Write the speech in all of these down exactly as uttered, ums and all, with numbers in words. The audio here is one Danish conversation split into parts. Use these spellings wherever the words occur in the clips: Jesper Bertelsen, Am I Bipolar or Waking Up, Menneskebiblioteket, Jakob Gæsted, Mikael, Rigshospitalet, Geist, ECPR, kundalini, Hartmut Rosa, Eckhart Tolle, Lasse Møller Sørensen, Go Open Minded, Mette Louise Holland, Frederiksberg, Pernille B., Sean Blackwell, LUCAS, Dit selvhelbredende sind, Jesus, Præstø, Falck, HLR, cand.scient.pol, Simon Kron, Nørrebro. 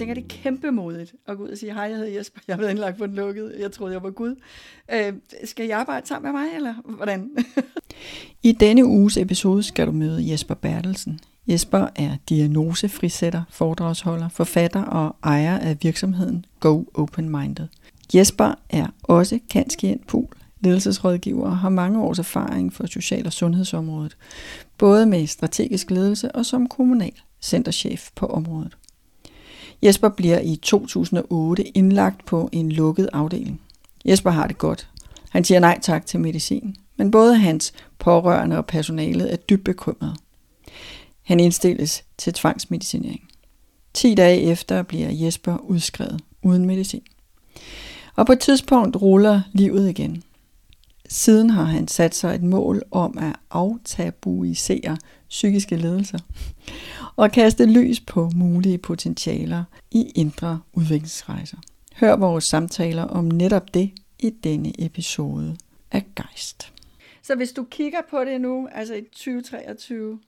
tænker, det er kæmpe modigt at gå ud og sige, hej, jeg hedder Jesper, jeg har været indlagt på den lukkede, jeg troede, jeg var Gud. Øh, skal I arbejde sammen med mig, eller hvordan? I denne uges episode skal du møde Jesper Bertelsen. Jesper er diagnosefrisætter, foredragsholder, forfatter og ejer af virksomheden Go Open Minded. Jesper er også cand.scient.pol, ledelsesrådgiver og har mange års erfaring for social- og sundhedsområdet, både med strategisk ledelse og som kommunal centerchef på området. Jesper bliver i to tusind og otte indlagt på en lukket afdeling. Jesper har det godt. Han siger nej tak til medicin, men både hans pårørende og personalet er dybt bekymrede. Han indstilles til tvangsmedicinering. ti dage efter bliver Jesper udskrevet uden medicin. Og på et tidspunkt ruller livet igen. Siden har han sat sig et mål om at aftabuisere psykiske lidelser og kaste lys på mulige potentialer i indre udviklingsrejser. Hør vores samtaler om netop det i denne episode af Geist. Så hvis du kigger på det nu, altså i tyve treogtyve,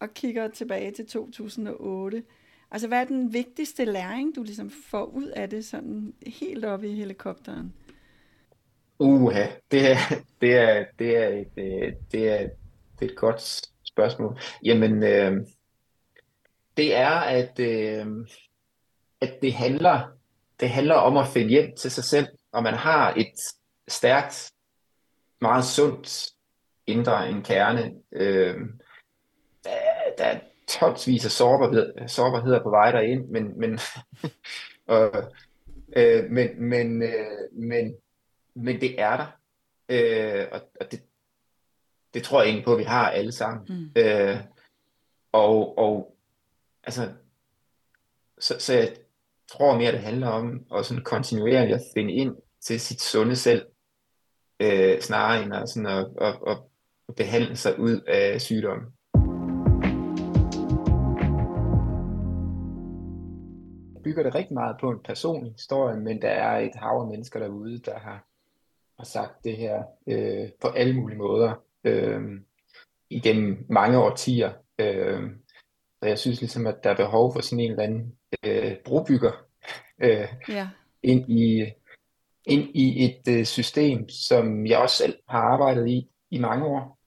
og kigger tilbage til to tusind og otte, altså hvad er den vigtigste læring, du ligesom får ud af det, sådan helt oppe i helikopteren? Uha, det er, det er, det er, et, det er, det er et godt spørgsmål. Jamen, øh, det er, at, øh, at det, handler, det handler om at finde hjem til sig selv, og man har et stærkt, meget sundt indre, en kerne. Øh, der, der er tonsvis af sårbarhed, sårbarheder på vej derind, men, men, og, øh, men, men, øh, men Men det er der, øh, og, og det, det tror jeg egentlig på, at vi har alle sammen. Mm. Øh, og, og altså, så, så jeg tror mere, det handler om at sådan kontinuerligt at finde ind til sit sunde selv, øh, snarere end at, sådan at, at, at behandle sig ud af sygdommen. Jeg bygger det rigtig meget på en personlig historie, men der er et hav af mennesker derude, der har har sagt det her øh, på alle mulige måder øh, igennem mange årtier. Øh, så jeg synes ligesom, at der er behov for sådan en eller anden øh, brobygger øh, ja. ind i, ind i et øh, system, som jeg også selv har arbejdet i i mange år.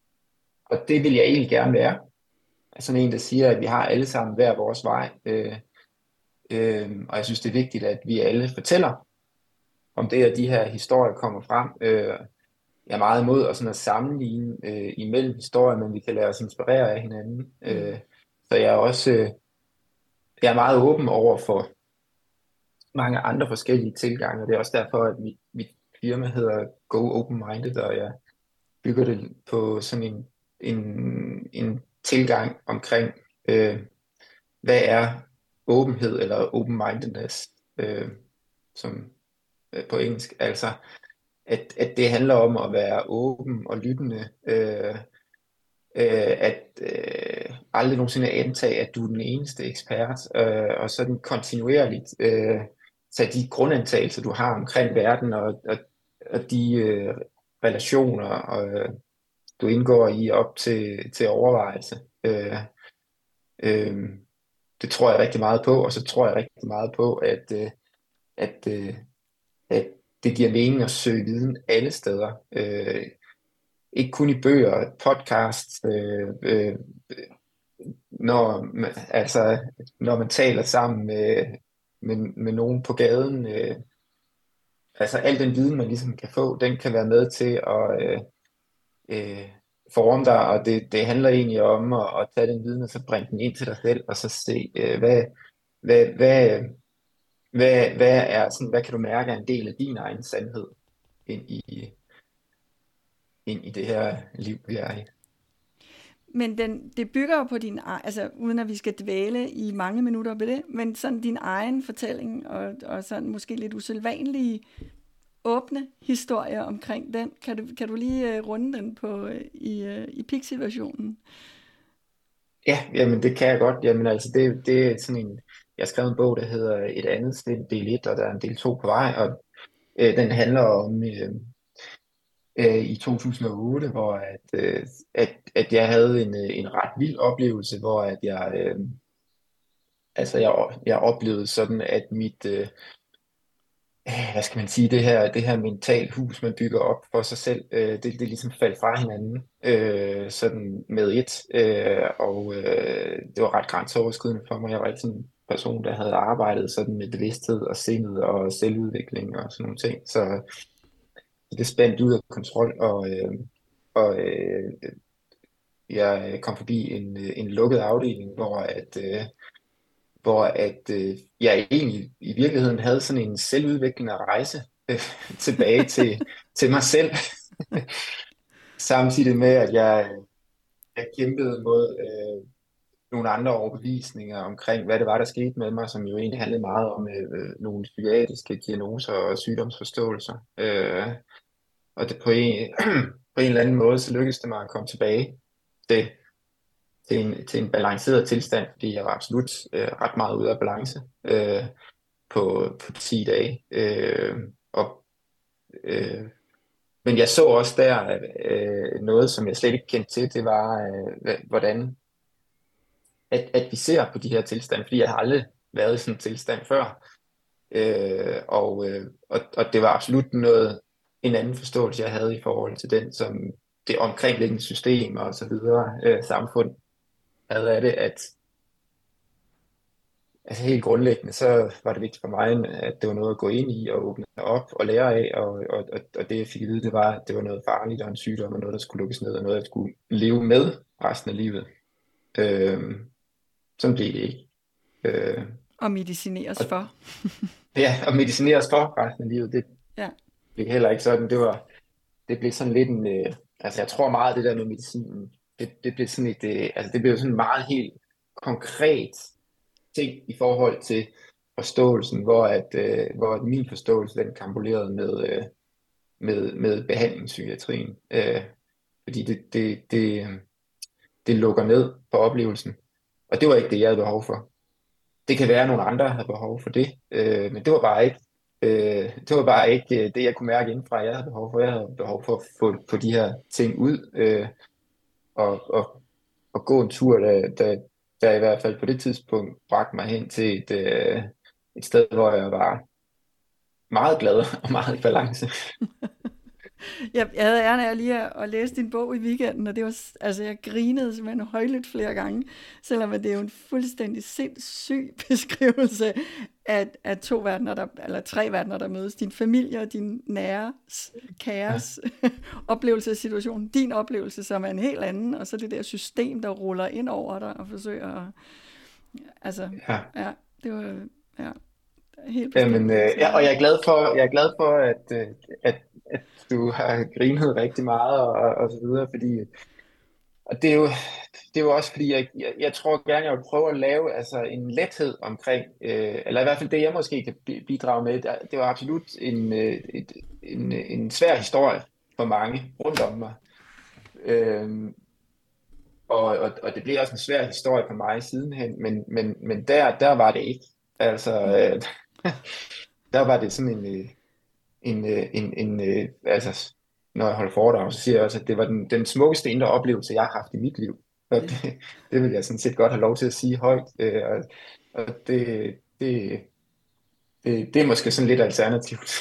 Og det vil jeg egentlig gerne være. Sådan en, der siger, at vi har alle sammen hver vores vej. Øh, øh, og jeg synes, det er vigtigt, at vi alle fortæller om det, at de her historier kommer frem. Øh, jeg er meget imod at, sådan at sammenligne øh, imellem historier, men vi kan lade os inspirere af hinanden. Øh, så jeg er også øh, jeg er meget åben over for mange andre forskellige tilgange, og det er også derfor, at mit, mit firma hedder Go Open Minded, og jeg bygger det på sådan en, en, en tilgang omkring, øh, hvad er åbenhed eller open-mindedness, øh, som på engelsk, altså at, at det handler om at være åben og lyttende, øh, øh, at øh, aldrig nogensinde antage, at du er den eneste ekspert, øh, og sådan kontinuerligt øh, tage de grundantagelser, du har omkring verden, og, og, og de øh, relationer, og, øh, du indgår i op til, til overvejelse. Øh, øh, det tror jeg rigtig meget på, og så tror jeg rigtig meget på, at øh, at øh, at det giver mening at søge viden alle steder. Øh, ikke kun i bøger, podcasts, øh, øh, når, man, altså, når man taler sammen med, med, med nogen på gaden. Øh, altså al den viden, man ligesom kan få, den kan være med til at øh, øh, forme dig, og det, det handler egentlig om at, at tage den viden, og så bringe den ind til dig selv, og så se, øh, hvad... hvad, hvad Hvad, hvad, er, sådan, hvad kan du mærke er en del af din egen sandhed ind i, ind i det her liv, vi er i? Men den, det bygger jo på din egen, altså uden at vi skal dvæle i mange minutter ved det, men sådan din egen fortælling og, og sådan måske lidt usædvanlige åbne historier omkring den. Kan du, kan du lige runde den på i, i pixie-versionen? Ja, jamen det kan jeg godt. Jamen altså det, det er sådan en... Jeg skrev en bog, der hedder Et andet sind, del et, og der er en del to på vej, og øh, den handler om øh, øh, i to tusind og otte, hvor at, øh, at, at jeg havde en, en ret vild oplevelse, hvor at jeg, øh, Altså jeg, jeg oplevede sådan, at mit, øh, hvad skal man sige, det her, det her mentalt hus, man bygger op for sig selv, øh, det, det ligesom faldt fra hinanden, øh, sådan med et, øh, og øh, det var ret grænseoverskridende for mig. Jeg var ikke sådan en person, der havde arbejdet sådan med bevidsthed og sindet og selvudvikling og sådan nogle ting, så det spændte ud af kontrol, og, øh, og øh, jeg kom forbi en, en lukket afdeling, hvor at øh, hvor at øh, jeg egentlig i virkeligheden havde sådan en selvudviklende rejse øh, tilbage til, til mig selv. Samtidig med, at jeg, jeg kæmpede mod øh, nogle andre overbevisninger omkring, hvad det var, der skete med mig, som jo egentlig handlede meget om øh, nogle psykiatriske diagnoser og sygdomsforståelser. Øh, og det på en, på en eller anden måde, så lykkedes det mig at komme tilbage til Til en, til en balanceret tilstand, fordi jeg var absolut øh, ret meget ude af balance øh, på, på ti dage. Øh, og, øh, men jeg så også der, at øh, noget, som jeg slet ikke kendte til, det var, øh, hvordan at, at vi ser på de her tilstande, fordi jeg har aldrig været i sådan en tilstand før. Øh, og, øh, og, og det var absolut noget, en anden forståelse, jeg havde i forhold til den, som det omkringliggende system og så videre, øh, samfund, havde af det, at altså helt grundlæggende, så var det vigtigt for mig, at det var noget at gå ind i og åbne op og lære af, og, og, og det jeg fik at vide, det var, at det var noget farligt og en sygdom, og noget, der skulle lukkes ned, og noget, jeg skulle leve med resten af livet. Øh, sådan blev det ikke. Øh, og medicineres og, for. Ja, og medicineres for resten af livet, det ja. Blev heller ikke sådan. Det, var, det blev sådan lidt en, øh, altså jeg tror meget, det der med medicinen, Det, det blev sådan et, det, altså det blev sådan en meget helt konkret ting i forhold til forståelsen, hvor at øh, hvor at min forståelse den kambulerede med øh, med med behandlingspsykiatrien, øh, fordi det det det det lukker ned på oplevelsen, og det var ikke det jeg havde behov for. Det kan være at nogle andre havde behov for det, øh, men det var bare ikke øh, det var bare ikke det jeg kunne mærke indenfra. Jeg havde behov for, jeg havde behov for at få på de her ting ud. Øh, Og, og, og gå en tur, der, der, der i hvert fald på det tidspunkt bragte mig hen til et, øh, et sted, hvor jeg var meget glad og meget i balance. jeg, jeg havde æren af lige at læse din bog i weekenden, og det var, altså, jeg grinede simpelthen højlydt flere gange, selvom det er jo en fuldstændig sindssyg beskrivelse af, af to verdener, der, eller tre verdener, der mødes. Din familie og din næres, kæres ja. Oplevelse af situationen. Din oplevelse, som er en helt anden, og så det der system, der ruller ind over dig og forsøger at... Altså, ja, ja det var... Ja, helt bestemt. Jamen, øh, ja, og jeg er glad for, jeg er glad for at, at, at du har grinet rigtig meget og, og så videre, fordi... Og det er jo, det er jo også fordi, jeg, jeg, jeg tror gerne, jeg vil prøve at lave altså, en lethed omkring, øh, eller i hvert fald det, jeg måske kan bidrage med, det var absolut en, et, en, en svær historie for mange rundt om mig. Øh, og, og, og det blev også en svær historie for mig sidenhen, men, men, men der, der var det ikke. Altså, øh, der var det sådan en, en, en, en, en altså... Når jeg holder foredrag, så siger jeg også, at det var den, den smukkeste indre oplevelse, jeg har haft i mit liv. Og det, det vil jeg sådan set godt have lov til at sige højt. Øh, og og det, det, det, det er måske sådan lidt alternativt.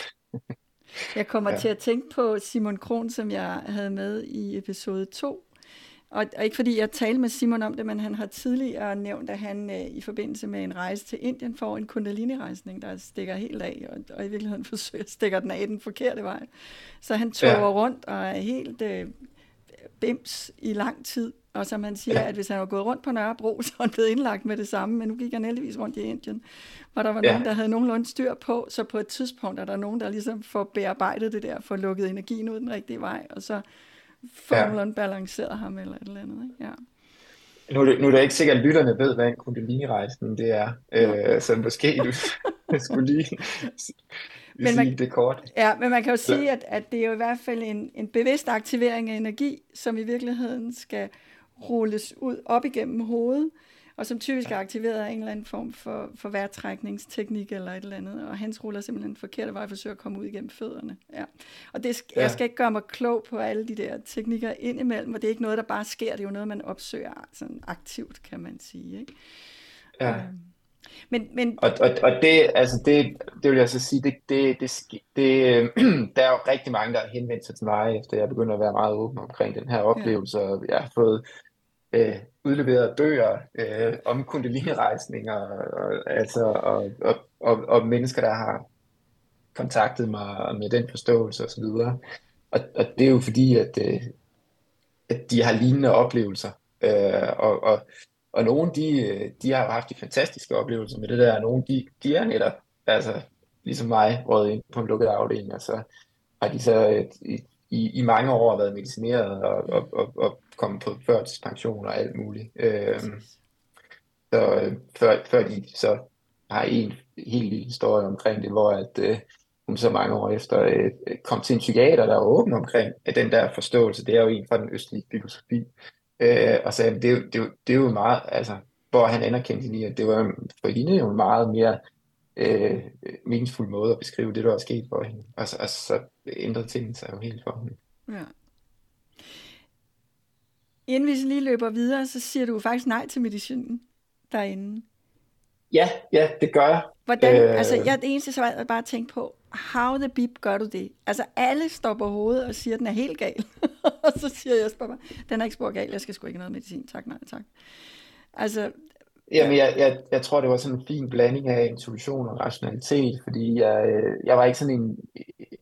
Jeg kommer ja. til at tænke på Simon Kron, som jeg havde med i episode to. Og, og ikke fordi jeg talte med Simon om det, men han har tidligere nævnt, at han øh, i forbindelse med en rejse til Indien får en kundalini-rejsning, der stikker helt af, og, og i virkeligheden forsøger at stikke den af den forkerte vej. Så han tøver ja. rundt og er helt øh, bims i lang tid, og som han siger, ja. at hvis han var gået rundt på Nørrebro, så var han blevet indlagt med det samme, men nu gik han heldigvis rundt i Indien, hvor der var ja. nogen, der havde nogenlunde styr på, så på et tidspunkt er der nogen, der ligesom får bearbejdet det der, får lukket energien ud den rigtige vej, og så formelen ja. balancerer ham eller et eller andet. Ikke? Ja. Nu, nu er det ikke sikkert, at lytterne ved, hvad en kundalini-rejsning det er. Ja. Øh, så måske du skulle lige men man, sige det kort. Ja, men man kan jo så. sige, at, at det er jo i hvert fald en, en bevidst aktivering af energi, som i virkeligheden skal rulles ud op igennem hovedet, og som typisk er aktiveret af en eller anden form for, for vejrtrækningsteknik eller et eller andet, og hans ruller simpelthen forkert vej og forsøger at komme ud igennem fødderne. Ja. Og det, jeg ja. skal ikke gøre mig klog på alle de der teknikker indimellem, og det er ikke noget, der bare sker, det er jo noget, man opsøger sådan aktivt, kan man sige. Ikke? Ja. Men, men... Og, og, og det, altså det, det vil jeg så sige, det, det, det, det, øh, der er jo rigtig mange, der har henvendt sig til mig, efter jeg begyndte at være meget åben omkring den her oplevelse, ja. Og jeg har fået øh, udleveret bøger øh, om kundalini-rejsninger, og, og, altså, og, og, og, og mennesker, der har kontaktet mig med den forståelse osv. Og, og, og det er jo fordi, at, øh, at de har lignende oplevelser, øh, og, og Og nogle, de, de har jo haft de fantastiske oplevelser med det der, og nogle, de, de er netop, altså ligesom mig, røget ind på en lukket afdeling, og så har de så et, et, i, i mange år været medicineret og, og, og, og kommet på førtidspension og alt muligt. Øhm, så før, før de så har en helt lille historie omkring det, hvor at, øh, hun så mange år efter øh, kom til en psykiater, der var åben omkring at den der forståelse. Det er jo en fra den østlige filosofi. Øh, og sagde, det er, jo, det, er jo, det er jo meget, altså, hvor han anerkendte hende i, at det var for hende jo en meget mere øh, meningsfuld måde at beskrive det, der var sket for hende. Og så, og så ændrede tingene sig jo helt for hende. Ja. Inden vi lige løber videre, så siger du faktisk nej til medicinen derinde. Ja, ja, det gør jeg. Hvordan, øh, altså, jeg er det eneste, så var jeg bare tænkte på, how the beep gør du det? Altså, alle står på hovedet og siger, at den er helt gal. Og så siger Jesper bare, den er ikke spor gal, jeg skal sgu ikke noget medicin. Tak, nej, tak. Altså, Jamen, jeg, jeg, jeg tror, det var sådan en fin blanding af intuition og rationalitet, fordi jeg, jeg var ikke sådan en,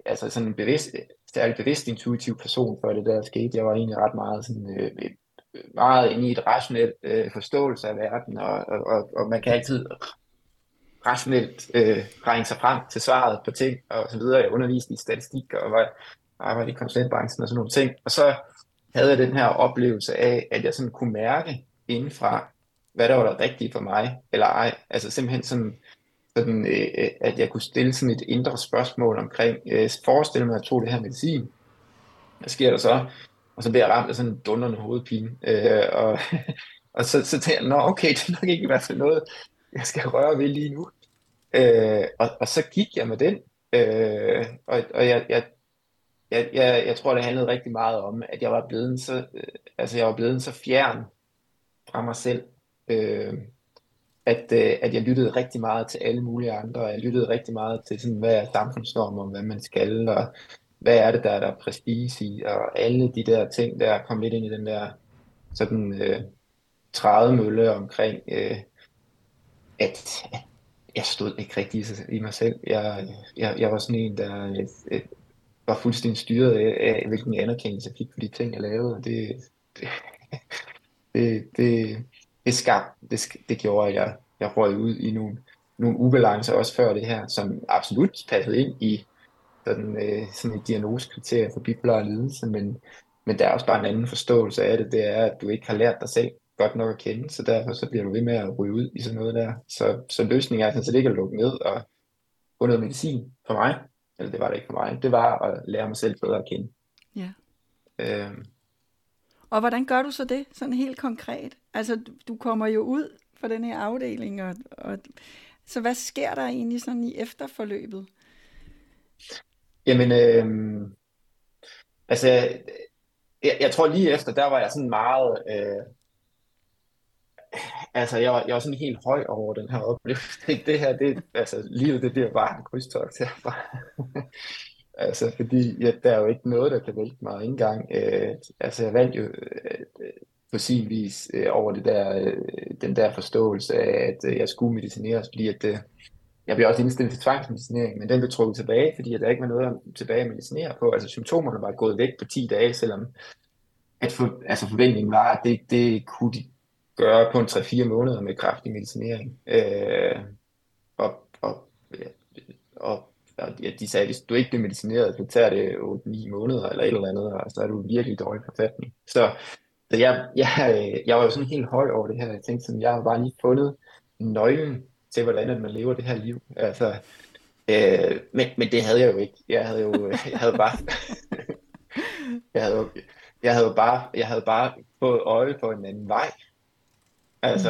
altså sådan en bevidst, særlig bevidst intuitiv person før det der skete. Jeg var egentlig ret meget sådan, meget inde i et rationelt forståelse af verden, og, og, og man kan altid rationelt øh, regne sig frem til svaret på ting, og så videre. Jeg underviste i statistik, og var, arbejdede i konsulentbranchen og sådan nogle ting. Og så havde jeg den her oplevelse af, at jeg sådan kunne mærke indenfra, hvad der var der rigtigt for mig, eller ej. Altså simpelthen sådan, sådan øh, at jeg kunne stille sådan et indre spørgsmål omkring, øh, forestille mig, at jeg tog det her medicin. Hvad sker der så? Og så blev jeg ramt af sådan en dundrende hovedpine. Øh, og og så, så tænkte jeg, nå okay, det er nok ikke i hvert fald noget, jeg skal røre ved lige nu. Øh, og, og så gik jeg med den, øh, og, og jeg, jeg, jeg, jeg, jeg tror, det handlede rigtig meget om, at jeg var blevet så, øh, altså jeg var blevet så fjern fra mig selv, øh, at, øh, at jeg lyttede rigtig meget til alle mulige andre, og jeg lyttede rigtig meget til, sådan, hvad er samfundsnormer, hvad man skal, og hvad er det, der er der prestige i, og alle de der ting, der kom lidt ind i den der sådan øh, trædemølle omkring, øh, at jeg stod ikke rigtig i mig selv. Jeg, jeg, jeg var sådan en, der øh, var fuldstændig styret af, af, hvilken anerkendelse jeg fik på de ting, jeg lavede. Det, det, det, det, det skab, det, det gjorde, at jeg, jeg røg ud i nogle, nogle ubalancer også før det her, som absolut passede ind i sådan, øh, sådan et diagnosekriterie for bipolar lidelse, men, men der er også bare en anden forståelse af det. Det er, at du ikke har lært dig selv godt nok at kende, så derfor så bliver du ved med at ryge ud i sådan noget der. Så, så løsningen er sådan set ikke at lukke ned og få noget medicin for mig, eller det var det ikke for mig, det var at lære mig selv bedre at kende. Ja. Øhm. Og hvordan gør du så det, sådan helt konkret? Altså, du kommer jo ud fra den her afdeling, og, og så hvad sker der egentlig sådan i efterforløbet? Jamen, øhm, altså, jeg, jeg tror lige efter, der var jeg sådan meget... Øh, Altså, jeg var, jeg var sådan helt høj over den her oplevelse. Det her, det, altså, livet, det bliver bare en krydstogt herfra. Altså, fordi ja, der er jo ikke noget, der kan vælte mig engang. Øh, altså, jeg vandt jo øh, på sin vis øh, over det der, øh, den der forståelse af, at øh, jeg skulle medicineres, fordi at, øh, jeg blev også indstillet til tvangsmedicinering, men den blev trukket tilbage, fordi at der ikke var noget tilbage at medicinere på. Altså, symptomerne var gået væk på ti dage, selvom at for, altså, forventningen var, at det, det kunne de gøre på en tre til fire måneder med kraftig medicinering. Øh, og, og, og, og de sagde, hvis du ikke bliver medicineret, så tager det otte til ni måneder eller et eller andet, og så er du virkelig dårlig forfatning. Så, så jeg, jeg, jeg var jo sådan helt høj over det her. Jeg tænkte, sådan, jeg har bare lige fundet nøglen til, hvordan man lever det her liv. Altså, øh, men, men det havde jeg jo ikke. Jeg havde jo jeg havde bare... jeg, havde jo, jeg havde jo bare jeg havde bare fået øje på en anden vej. Altså,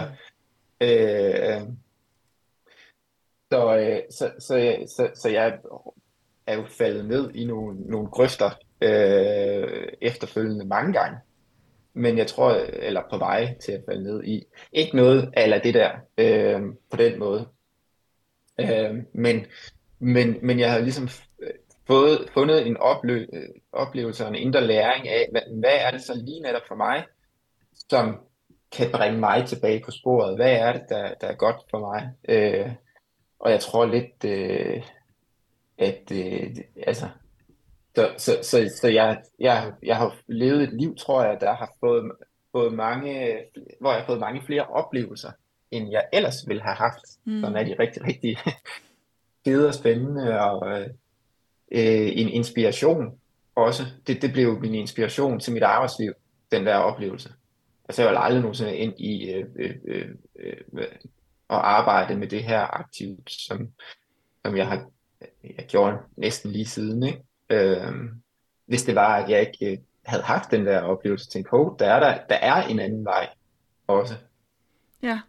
øh, så, øh, så, så, så, så jeg er jo faldet ned i nogle, nogle grøfter øh, efterfølgende mange gange, men jeg tror, eller på vej til at falde ned i. Ikke noget ala det der, øh, på den måde. Øh, men, men, men jeg havde ligesom fået, fundet en ople- oplevelse og en indre læring af, hvad, hvad er det så lige netop for mig, som kan bringe mig tilbage på sporet. Hvad er det, der, der er godt for mig? Øh, og jeg tror lidt, øh, at øh, altså... Så, så, så, så jeg, jeg, jeg har levet et liv, tror jeg, der har fået, fået mange, hvor jeg har fået mange flere oplevelser, end jeg ellers ville have haft. Mm. Sådan er de rigtig, rigtig fede og spændende, og øh, en inspiration også. Det, det blev min inspiration til mit arbejdsliv, den der oplevelse. Altså jeg var aldrig nogensinde ind i øh, øh, øh, at arbejde med det her aktivt, som, som jeg har jeg gjort næsten lige siden, ikke? Øhm, hvis det var, at jeg ikke øh, havde haft den der oplevelse, tænkte på, der er, der, der er en anden vej også. Ja.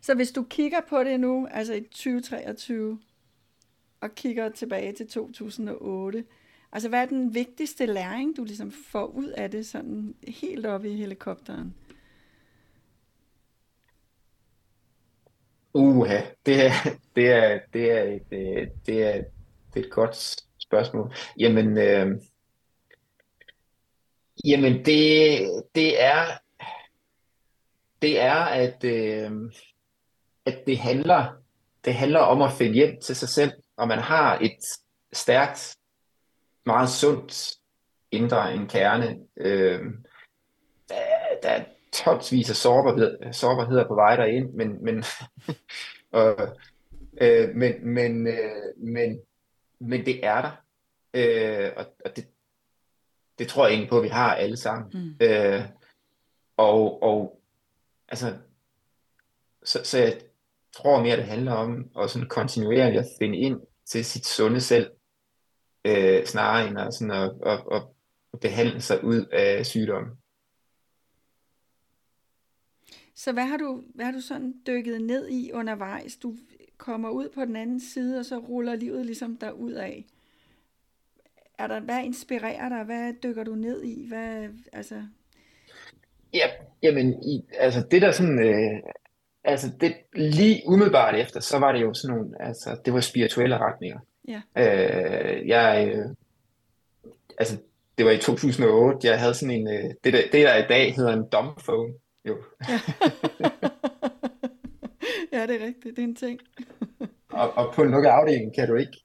Så hvis du kigger på det nu, altså i tyve treogtyve, og kigger tilbage til to tusind og otte, altså hvad er den vigtigste læring, du ligesom får ud af det, sådan helt oppe i helikopteren? Uha, det er, det er, det er, det er, det er Det er et godt spørgsmål. Jamen, øh, jamen det, det er, det er at, øh, at det handler, det handler om at finde hjem til sig selv, og man har et stærkt, meget sundt indre, en kerne. Øh, der, der er tonsvis af sårbarhed, sårbarheder på vej derind, men, men, og, øh, men, men, øh, men Men det er der, øh, og, og det, det tror jeg egentlig på, at vi har alle sammen. Mm. Øh, og, og altså, så, så jeg tror mere, det handler om at sådan kontinuerligt at finde ind til sit sunde selv, øh, snarere end at, sådan at, at, at behandle sig ud af sygdommen. Så hvad har du, hvad har du sådan dykket ned i undervejs? Du kommer ud på den anden side, og så ruller livet ligesom der ud af. Er der, hvad inspirerer dig? Hvad dykker du ned i? Hvad, altså... Ja, jamen, i, altså det der sådan, øh, altså det lige umiddelbart efter, så var det jo sådan nogle, altså det var spirituelle retninger. Ja. Øh, jeg, øh, altså det var i to tusind og otte, jeg havde sådan en, øh, det, der, det der i dag hedder en domfone, jo. Ja. Ja, det er rigtigt. Det er en ting. og, og på en lukket afdeling kan du ikke,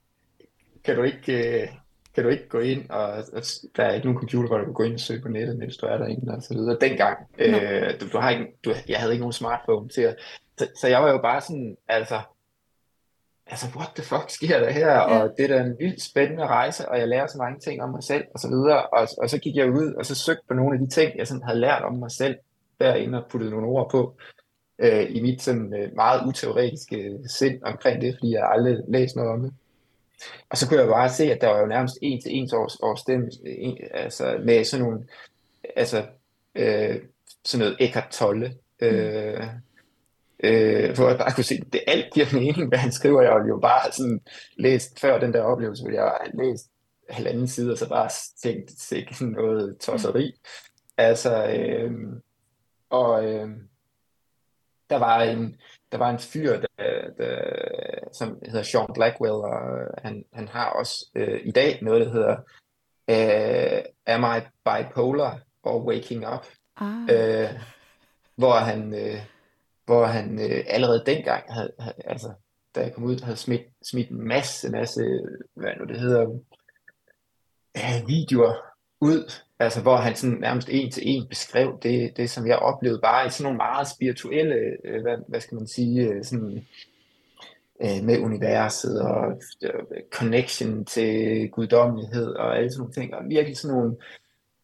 kan du ikke, kan du ikke gå ind, og, og der er ikke nogen computer, hvor du kan gå ind og søge på nettet, mens du er derinde og så videre. Dengang, øh, du, du har ikke, du, jeg havde ikke nogen smartphone til at, så, så jeg var jo bare sådan, altså, altså what the fuck sker der her, ja. Og det er da en vildt spændende rejse, og jeg lærer så mange ting om mig selv, og så videre, og, og så gik jeg ud, og så søgte på nogle af de ting, jeg sådan havde lært om mig selv, derinde og puttede nogle ord på, i mit sådan meget uteoretiske sind omkring det, fordi jeg aldrig læste noget om det. Og så kunne jeg bare se, at der var jo nærmest en til ens års, årsstemmelse, en, altså med sådan nogle, altså øh, sådan noget Eckhart Tolle, øh, øh, hvor jeg bare kunne se, at det alt giver mening, hvad han skriver. Jeg har jo bare sådan læst før den der oplevelse, hvor jeg har læst halvanden side, og så bare tænkt sikkert noget tosseri. Altså, øh, og øh, Der var en, der var en fyr, der, der, som hedder Sean Blackwell, og han, han har også øh, i dag noget, der hedder øh, Am I Bipolar or Waking Up? Ah. Øh, hvor han, øh, hvor han øh, allerede dengang, havde, havde, altså, da jeg kom ud, havde smidt, smidt en masse, masse, hvad nu det hedder, øh, videoer ud, altså hvor han sådan nærmest en til en beskrev det, det som jeg oplevede bare i sådan nogle meget spirituelle, øh, hvad, hvad skal man sige, sådan, øh, med universet og øh, connection til guddommelighed og alle sådan nogle ting, og virkelig sådan nogle,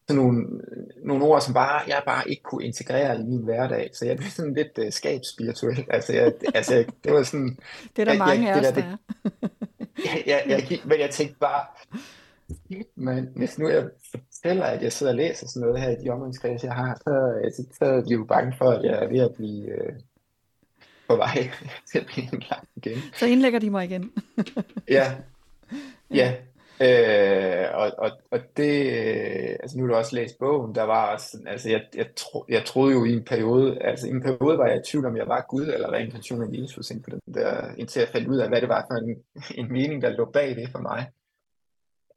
sådan nogle, nogle ord, som bare, jeg bare ikke kunne integrere i min hverdag, så jeg blev sådan lidt øh, skabsspirituel, altså, jeg, altså jeg, det var sådan... Det er der jeg, mange af os, der er. Men jeg tænkte bare... Men hvis nu jeg fortæller, at jeg sidder og læser sådan noget her i de omgangskredse, jeg har, så, så, så er de jo bange for, at jeg er ved at blive øh, på vej til at blive en lang igen. Så indlægger de mig igen. ja. ja, Øh, og og, og det, altså nu har du også læst bogen, der var sådan, altså jeg, jeg, tro, jeg troede jo i en periode, altså i en periode var jeg i tvivl om, jeg var Gud eller reinkarnationen af Jesus, på den der, indtil jeg fandt ud af, hvad det var for en, en mening, der lå bag det for mig.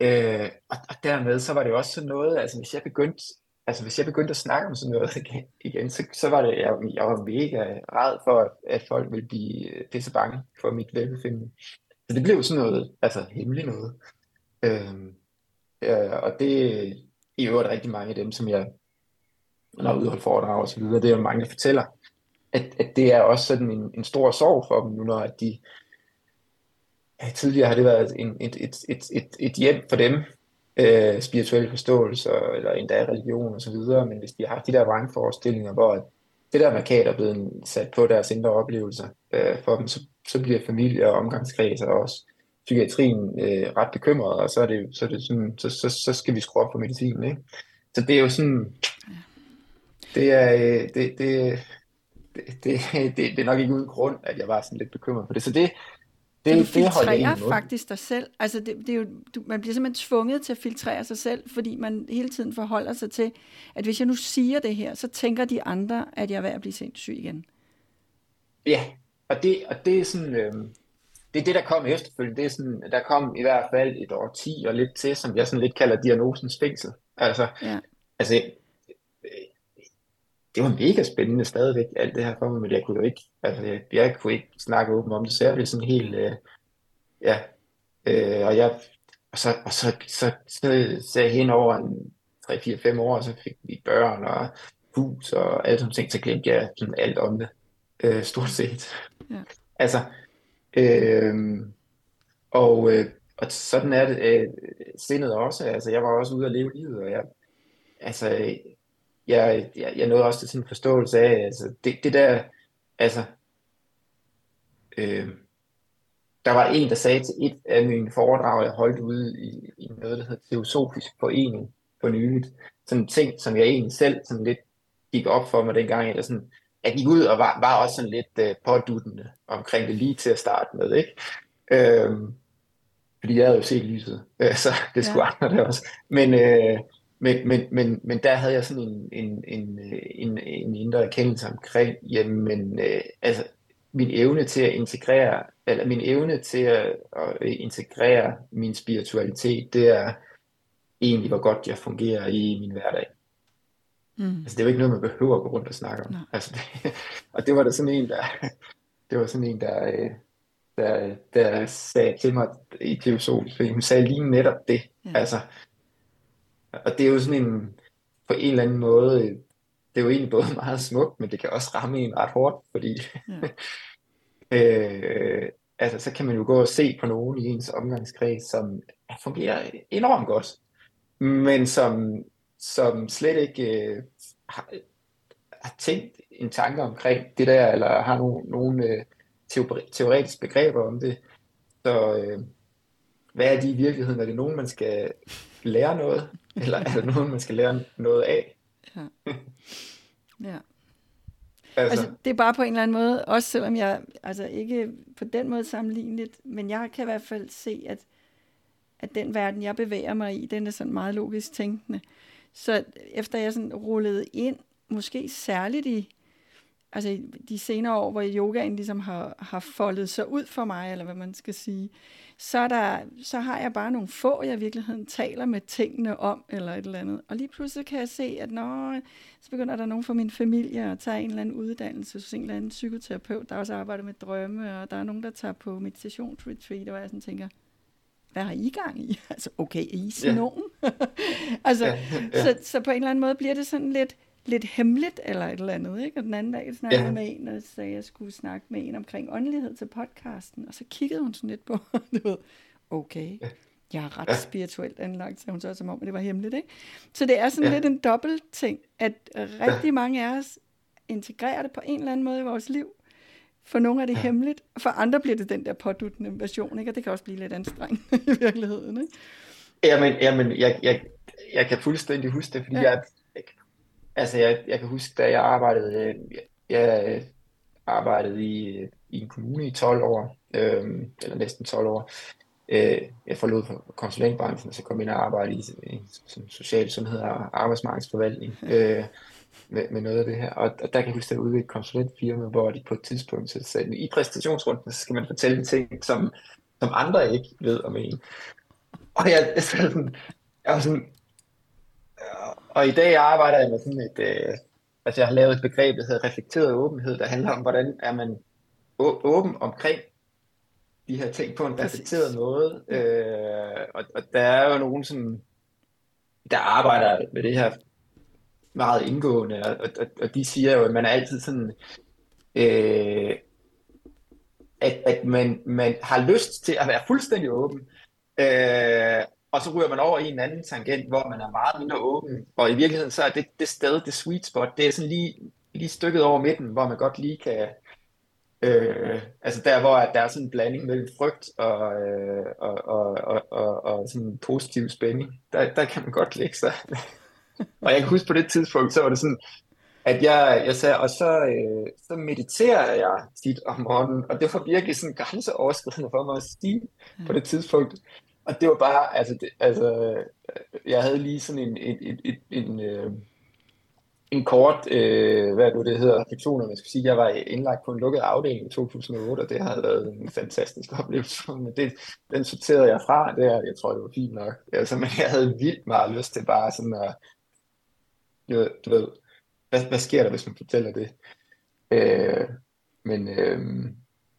Øh, og, og dermed så var det jo også sådan noget, altså hvis jeg begyndte, altså hvis jeg begyndte at snakke om sådan noget igen, igen så, så var det, jeg, jeg var mega ræd for, at folk ville blive pisse bange for mit velbefindende. Så det blev sådan noget, altså hemmelig noget. Øhm, øh, og det er i øvrigt rigtig mange af dem, som jeg når udholdt foredrag og så videre, det er jo mange, der fortæller, at, at det er også sådan en, en stor sorg for dem nu, når de tidligere har det været en, et, et, et, et, et hjem for dem, øh, spirituelle forståelser eller endda religion og så videre, men hvis de har haft de der vrangforestillinger, hvor det der markat er blevet sat på deres indre oplevelser øh, for dem, så, så bliver familie og omgangskredser også psykiatrien øh, ret bekymret, og så er det så er det sådan så så så skal vi skrue op på medicinen, ikke? Så det er jo sådan det er det det det det, det, det er nok ikke uden grund, at jeg var sådan lidt bekymret for det. Så det det det filtrerer faktisk dig selv. Altså det, det er jo du, man bliver simpelthen tvunget til at filtrere sig selv, fordi man hele tiden forholder sig til, at hvis jeg nu siger det her, så tænker de andre, at jeg er ved at blive sindssyg igen. Ja, og det og det er sådan øh, det er det, der kom efterfølgende. Det er sådan, der kom i hvert fald et årti og lidt til, som jeg sådan lidt kalder diagnosens fængsel. Altså, ja. altså det var mega spændende stadigvæk, alt det her for mig, men jeg kunne jo ikke, altså, jeg, jeg kunne ikke snakke åbent om det, så jeg blev sådan helt, øh, ja, øh, og jeg, og så, og så, så, så, så jeg hen over en tre, fire, fem år, og så fik vi børn og hus og alle sådan ting, så glemte jeg sådan alt om det, øh, stort set. Ja. Altså, Øhm, og, øh, og sådan er det øh, sindet også. Altså, jeg var også ude at leve livet, og jeg, altså, jeg, jeg, jeg nåede også til sådan en forståelse af, altså, det, det der, altså, øh, der var en, der sagde til et af mine foredrag, jeg holdt ude i, i noget, der hedder teosofisk forening for nyligt, sådan en ting, som jeg egentlig selv sådan lidt gik op for mig dengang, eller sådan, jeg gik ud og var, var også sådan lidt øh, påduttende omkring det lige til at starte med, ikke? Øhm, fordi jeg havde jo set lyset, øh, så det skulle ja. andre der også. Men, øh, men, men, men, men der havde jeg sådan en, en, en, en, en indre erkendelse omkring, jamen, øh, altså min evne til at integrere, eller min evne til at, at integrere min spiritualitet, det er egentlig, hvor godt jeg fungerer i min hverdag. Mm. Altså det er jo ikke noget, man behøver at gå rundt og snakke om. Altså, det, og det var der sådan en, der, det var sådan en, der, der, der sagde til mig i teosofisk, fordi hun sagde lige netop det. Ja. Altså, og det er jo sådan en, på en eller anden måde, det er jo egentlig både meget smukt, men det kan også ramme en ret hårdt, fordi ja. øh, altså, så kan man jo gå og se på nogen i ens omgangskreds, som fungerer enormt godt, men som som slet ikke øh, har, har tænkt en tanke omkring det der, eller har no, nogle øh, teoretiske begreber om det. Så øh, hvad er de i virkeligheden? Er det nogen, man skal lære noget? Eller er det nogen, man skal lære noget af? Ja. ja. Altså, altså, det er bare på en eller anden måde, også selvom jeg altså ikke på den måde sammenligneligt, men jeg kan i hvert fald se, at, at den verden, jeg bevæger mig i, den er sådan meget logisk tænkende. Så efter jeg sådan rullede ind, måske særligt i altså i de senere år, hvor yogaen ligesom har, har foldet sig ud for mig, eller hvad man skal sige, så, er der, så har jeg bare nogle få, jeg i virkeligheden taler med tingene om, eller et eller andet. Og lige pludselig kan jeg se, at nå, så begynder der nogen fra min familie at tage en eller anden uddannelse, så en eller anden psykoterapeut, der også arbejder med drømme, og der er nogen, der tager på meditationsretreat, og jeg sådan tænker, hvad har I gang i? Altså, okay, er I sådan nogen? altså, ja, ja. Så, så på en eller anden måde bliver det sådan lidt, lidt hemmeligt, eller et eller andet, ikke? Og den anden dag snakkede jeg ja. med en, og så jeg skulle snakke med en omkring åndelighed til podcasten, og så kiggede hun sådan lidt på, du ved, okay, jeg er ret ja. spirituelt anlagt, sagde hun så som om, at det var hemmeligt, ikke? Så det er sådan ja. lidt en dobbelt ting, at rigtig mange af os integrerer det på en eller anden måde i vores liv. For nogle er det ja. hemmeligt, for andre bliver det den der påduttende version, ikke? Og det kan også blive lidt anstrengende i virkeligheden, ikke? Jamen, jamen jeg, jeg, jeg kan fuldstændig huske det, fordi ja. jeg, jeg, altså jeg, jeg kan huske, da jeg arbejdede, jeg, jeg arbejdede i, i en kommune i tolv år, øhm, eller næsten tolv år, Øh, jeg forlod konsulentbranchen, og så kom ind og arbejde i, i, i social sundhed og arbejdsmarkedsforvaltning øh, med, med noget af det her. Og, og der kan jeg huske, at jeg udviklede et konsulentfirma, hvor de på et tidspunkt så sagde, i præstationsrunden, så skal man fortælle ting, som, som andre ikke ved om en. Og jeg, jeg, sådan, jeg var sådan... Og i dag arbejder jeg med sådan et... Øh, altså jeg har lavet et begreb, der hedder reflekteret åbenhed, der handler om, hvordan er man å- åben omkring de her ting på en reflekteret måde. Øh, og, og der er jo nogen, sådan, der arbejder med det her meget indgående, og, og, og de siger jo, at man er altid sådan... Øh, at, at man, man har lyst til at være fuldstændig åben, øh, og så ryger man over i en anden tangent, hvor man er meget mindre åben. Og i virkeligheden så er det, det sted, det sweet spot, det er sådan lige, lige stykket over midten, hvor man godt lige kan... Øh, altså der, hvor der er sådan en blanding mellem frygt og, øh, og, og, og, og, og sådan en positiv spænding. Der, der kan man godt lægge sig. Og jeg kan huske på det tidspunkt, så var det sådan, at jeg, jeg sagde, og så, øh, så mediterer jeg tit om morgenen. Og det var virkelig sådan grænseoverskridende for mig at sige på det tidspunkt. Og det var bare, altså, det, altså jeg havde lige sådan en, en, en, en, en, øh, en kort, øh, hvad nu det hedder, refleksioner, man skal sige, jeg var indlagt på en lukket afdeling i to tusind og otte, og det havde været en fantastisk oplevelse, men det, den sorterede jeg fra, det, jeg tror det var fint nok, altså, men jeg havde vildt meget lyst til bare sådan at, du ved, hvad, hvad sker der, hvis man fortæller det? Øh, men, øh,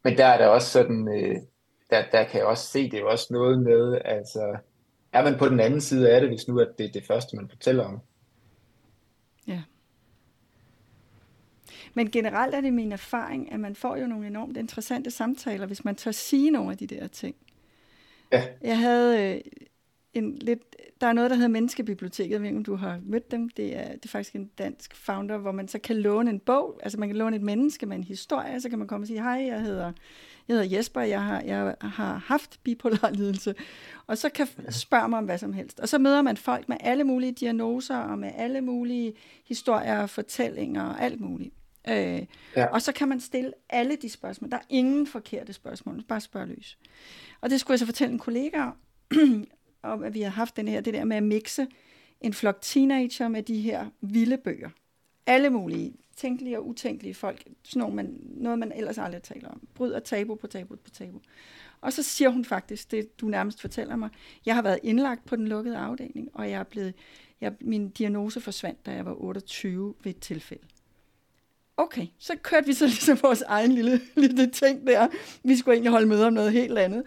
men der er der også sådan... Øh, Der, der kan jeg også se, det er jo også noget med, altså, er man på den anden side af det, hvis nu at det er det første, man fortæller om? Ja. Men generelt er det min erfaring, at man får jo nogle enormt interessante samtaler, hvis man tør sige nogle af de der ting. Ja. Jeg havde øh, en lidt, der er noget, der hedder Menneskebiblioteket, jeg ved ikke, om du har mødt dem. Det er, det er faktisk en dansk founder, hvor man så kan låne en bog, altså man kan låne et menneske med en historie, så kan man komme og sige, hej, jeg hedder... Jeg hedder Jesper, jeg har, jeg har haft bipolar lidelse, og så kan spørge mig om hvad som helst. Og så møder man folk med alle mulige diagnoser, og med alle mulige historier og fortællinger og alt muligt. Øh, ja. Og så kan man stille alle de spørgsmål. Der er ingen forkerte spørgsmål, bare spørg løs. Og det skulle jeg så fortælle en kollega om, at vi har haft den her, det der med at mixe en flok teenager med de her vilde bøger. Alle mulige tænkelige og utænkelige folk, sådan noget man, noget, man ellers aldrig taler om. Bryder tabu på tabu på tabu. Og så siger hun faktisk, det du nærmest fortæller mig, jeg har været indlagt på den lukkede afdeling, og jeg er blevet, jeg, min diagnose forsvandt, da jeg var otteogtyve ved et tilfælde. Okay, så kørte vi så ligesom vores egen lille, lille ting der. Vi skulle egentlig holde møde om noget helt andet.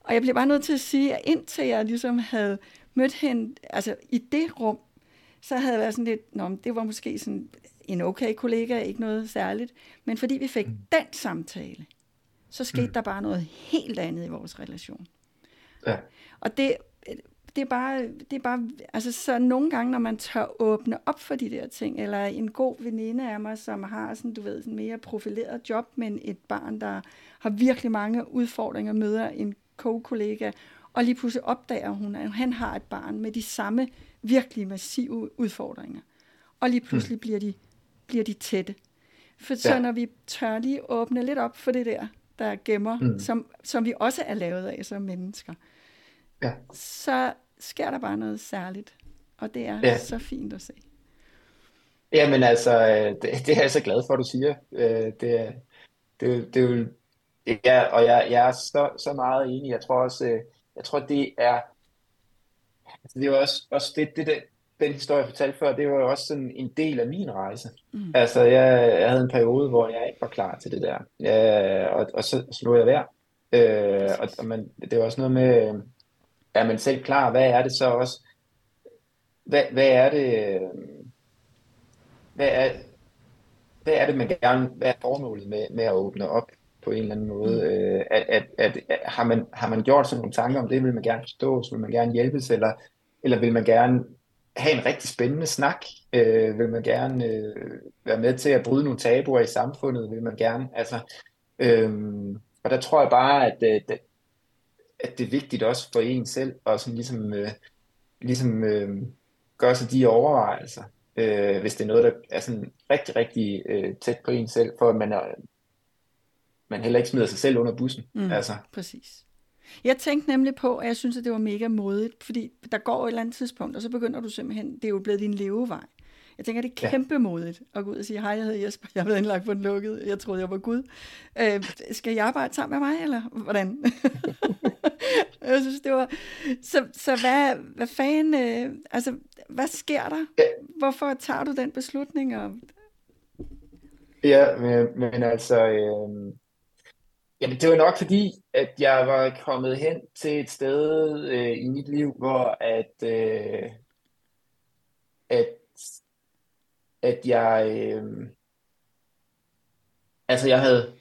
Og jeg blev bare nødt til at sige, at indtil jeg ligesom havde mødt hende, altså i det rum, så havde jeg været sådan lidt, nå, det var måske sådan en okay kollega, ikke noget særligt, men fordi vi fik den samtale, så skete mm. der bare noget helt andet i vores relation. Ja. Og det, det, er bare, det er bare, altså så nogle gange, når man tør åbne op for de der ting, eller en god veninde af mig, som har sådan, du ved, sådan mere profileret job, men et barn, der har virkelig mange udfordringer, møder en co-kollega, og lige pludselig opdager hun, at han har et barn med de samme virkelig massive udfordringer. Og lige pludselig hmm. bliver, de, bliver de tætte. For så ja. Når vi tør lige åbne lidt op for det der, der gemmer, hmm. som, som vi også er lavet af som mennesker, ja. Så sker der bare noget særligt. Og det er ja. Så fint at se. Jamen altså, det, det er jeg så glad for, at du siger. Det, det, det vil, ja, og jeg, jeg er så, så meget enig. Jeg tror også, jeg tror det er... Det var også, også det, det, det, den historie, jeg fortalte før, det var jo også sådan en del af min rejse. Mm. Altså, jeg, jeg havde en periode, hvor jeg ikke var klar til det der. Jeg, og, og så slog jeg vejr. Øh, og og man, det var også noget med, er man selv klar? Hvad er det så også? Hvad, hvad er det? Hvad er, hvad er det, man gerne... Hvad er formålet med, med at åbne op på en eller anden måde? Øh, at, at, at, at, har, man, har man gjort sådan nogle tanker om det? Vil man gerne forstås? Vil man gerne hjælpes? Eller, eller vil man gerne have en rigtig spændende snak? Øh, vil man gerne øh, være med til at bryde nogle tabuer i samfundet? Vil man gerne? Altså, øh, og der tror jeg bare, at, at, at det er vigtigt også for en selv at sådan ligesom, øh, ligesom øh, gøre sig de overvejelser, øh, hvis det er noget, der er sådan rigtig, rigtig øh, tæt på en selv, for at man er man heller ikke smider sig selv under bussen. Mm, altså. Præcis. Jeg tænkte nemlig på, at jeg synes, at det var mega modigt, fordi der går et eller andet tidspunkt, og så begynder du simpelthen, det er jo blevet din levevej. Jeg tænker, det er kæmpe modigt at gå ud og sige, hej, jeg hedder Jesper, jeg blev indlagt på den lukkede, jeg troede, jeg var Gud. Øh, skal jeg arbejde sammen med mig, eller hvordan? Jeg synes, det var... Så, så hvad, hvad fanden... Øh, altså, hvad sker der? Hvorfor tager du den beslutning? Og... Ja, men, men altså... Øh... Jamen, det var nok fordi, at jeg var kommet hen til et sted øh, i mit liv, hvor at... Øh... at at jeg, øh, altså jeg havde,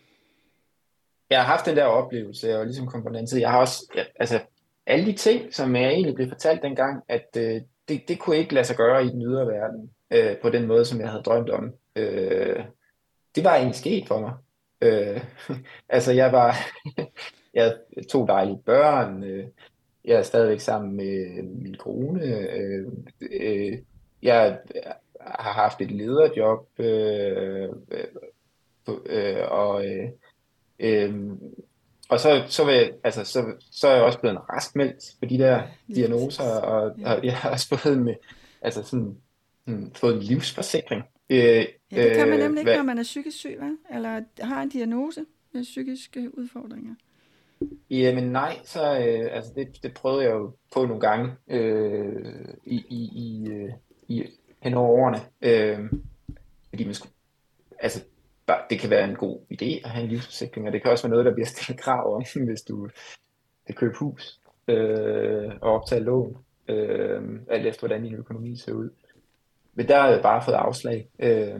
jeg har haft den der oplevelse, og ligesom kom på den anden side, jeg har også, jeg, altså alle de ting, som jeg egentlig blev fortalt dengang, at øh, det, det kunne ikke lade sig gøre i den ydre verden, øh, på den måde, som jeg havde drømt om, øh, det var egentlig sket for mig, øh, altså jeg var, jeg havde to dejlige børn, øh, jeg er stadigvæk sammen med min kone, øh, øh, jeg har haft et lederjob, øh, øh, og, øh, øh, og så, så, vil jeg, altså, så, så er jeg også blevet raskmeldt på de der diagnoser, og, og jeg har også fået en, altså sådan, hmm, fået en livsforsikring. Øh, ja, det kan man nemlig ikke, hvad? Når man er psykisk syg, hva? Eller har en diagnose med psykiske udfordringer. Jamen nej, så øh, altså det, det prøvede jeg jo på nogle gange øh, i, i, i, i hen over årene, øh, fordi man skulle, altså, bare, det kan være en god idé at have en livsforsikring, og det kan også være noget, der bliver stillet krav om, hvis du vil købe hus øh, og optage lån, øh, alt efter hvordan din økonomi ser ud. Men der har jeg bare fået afslag. Øh,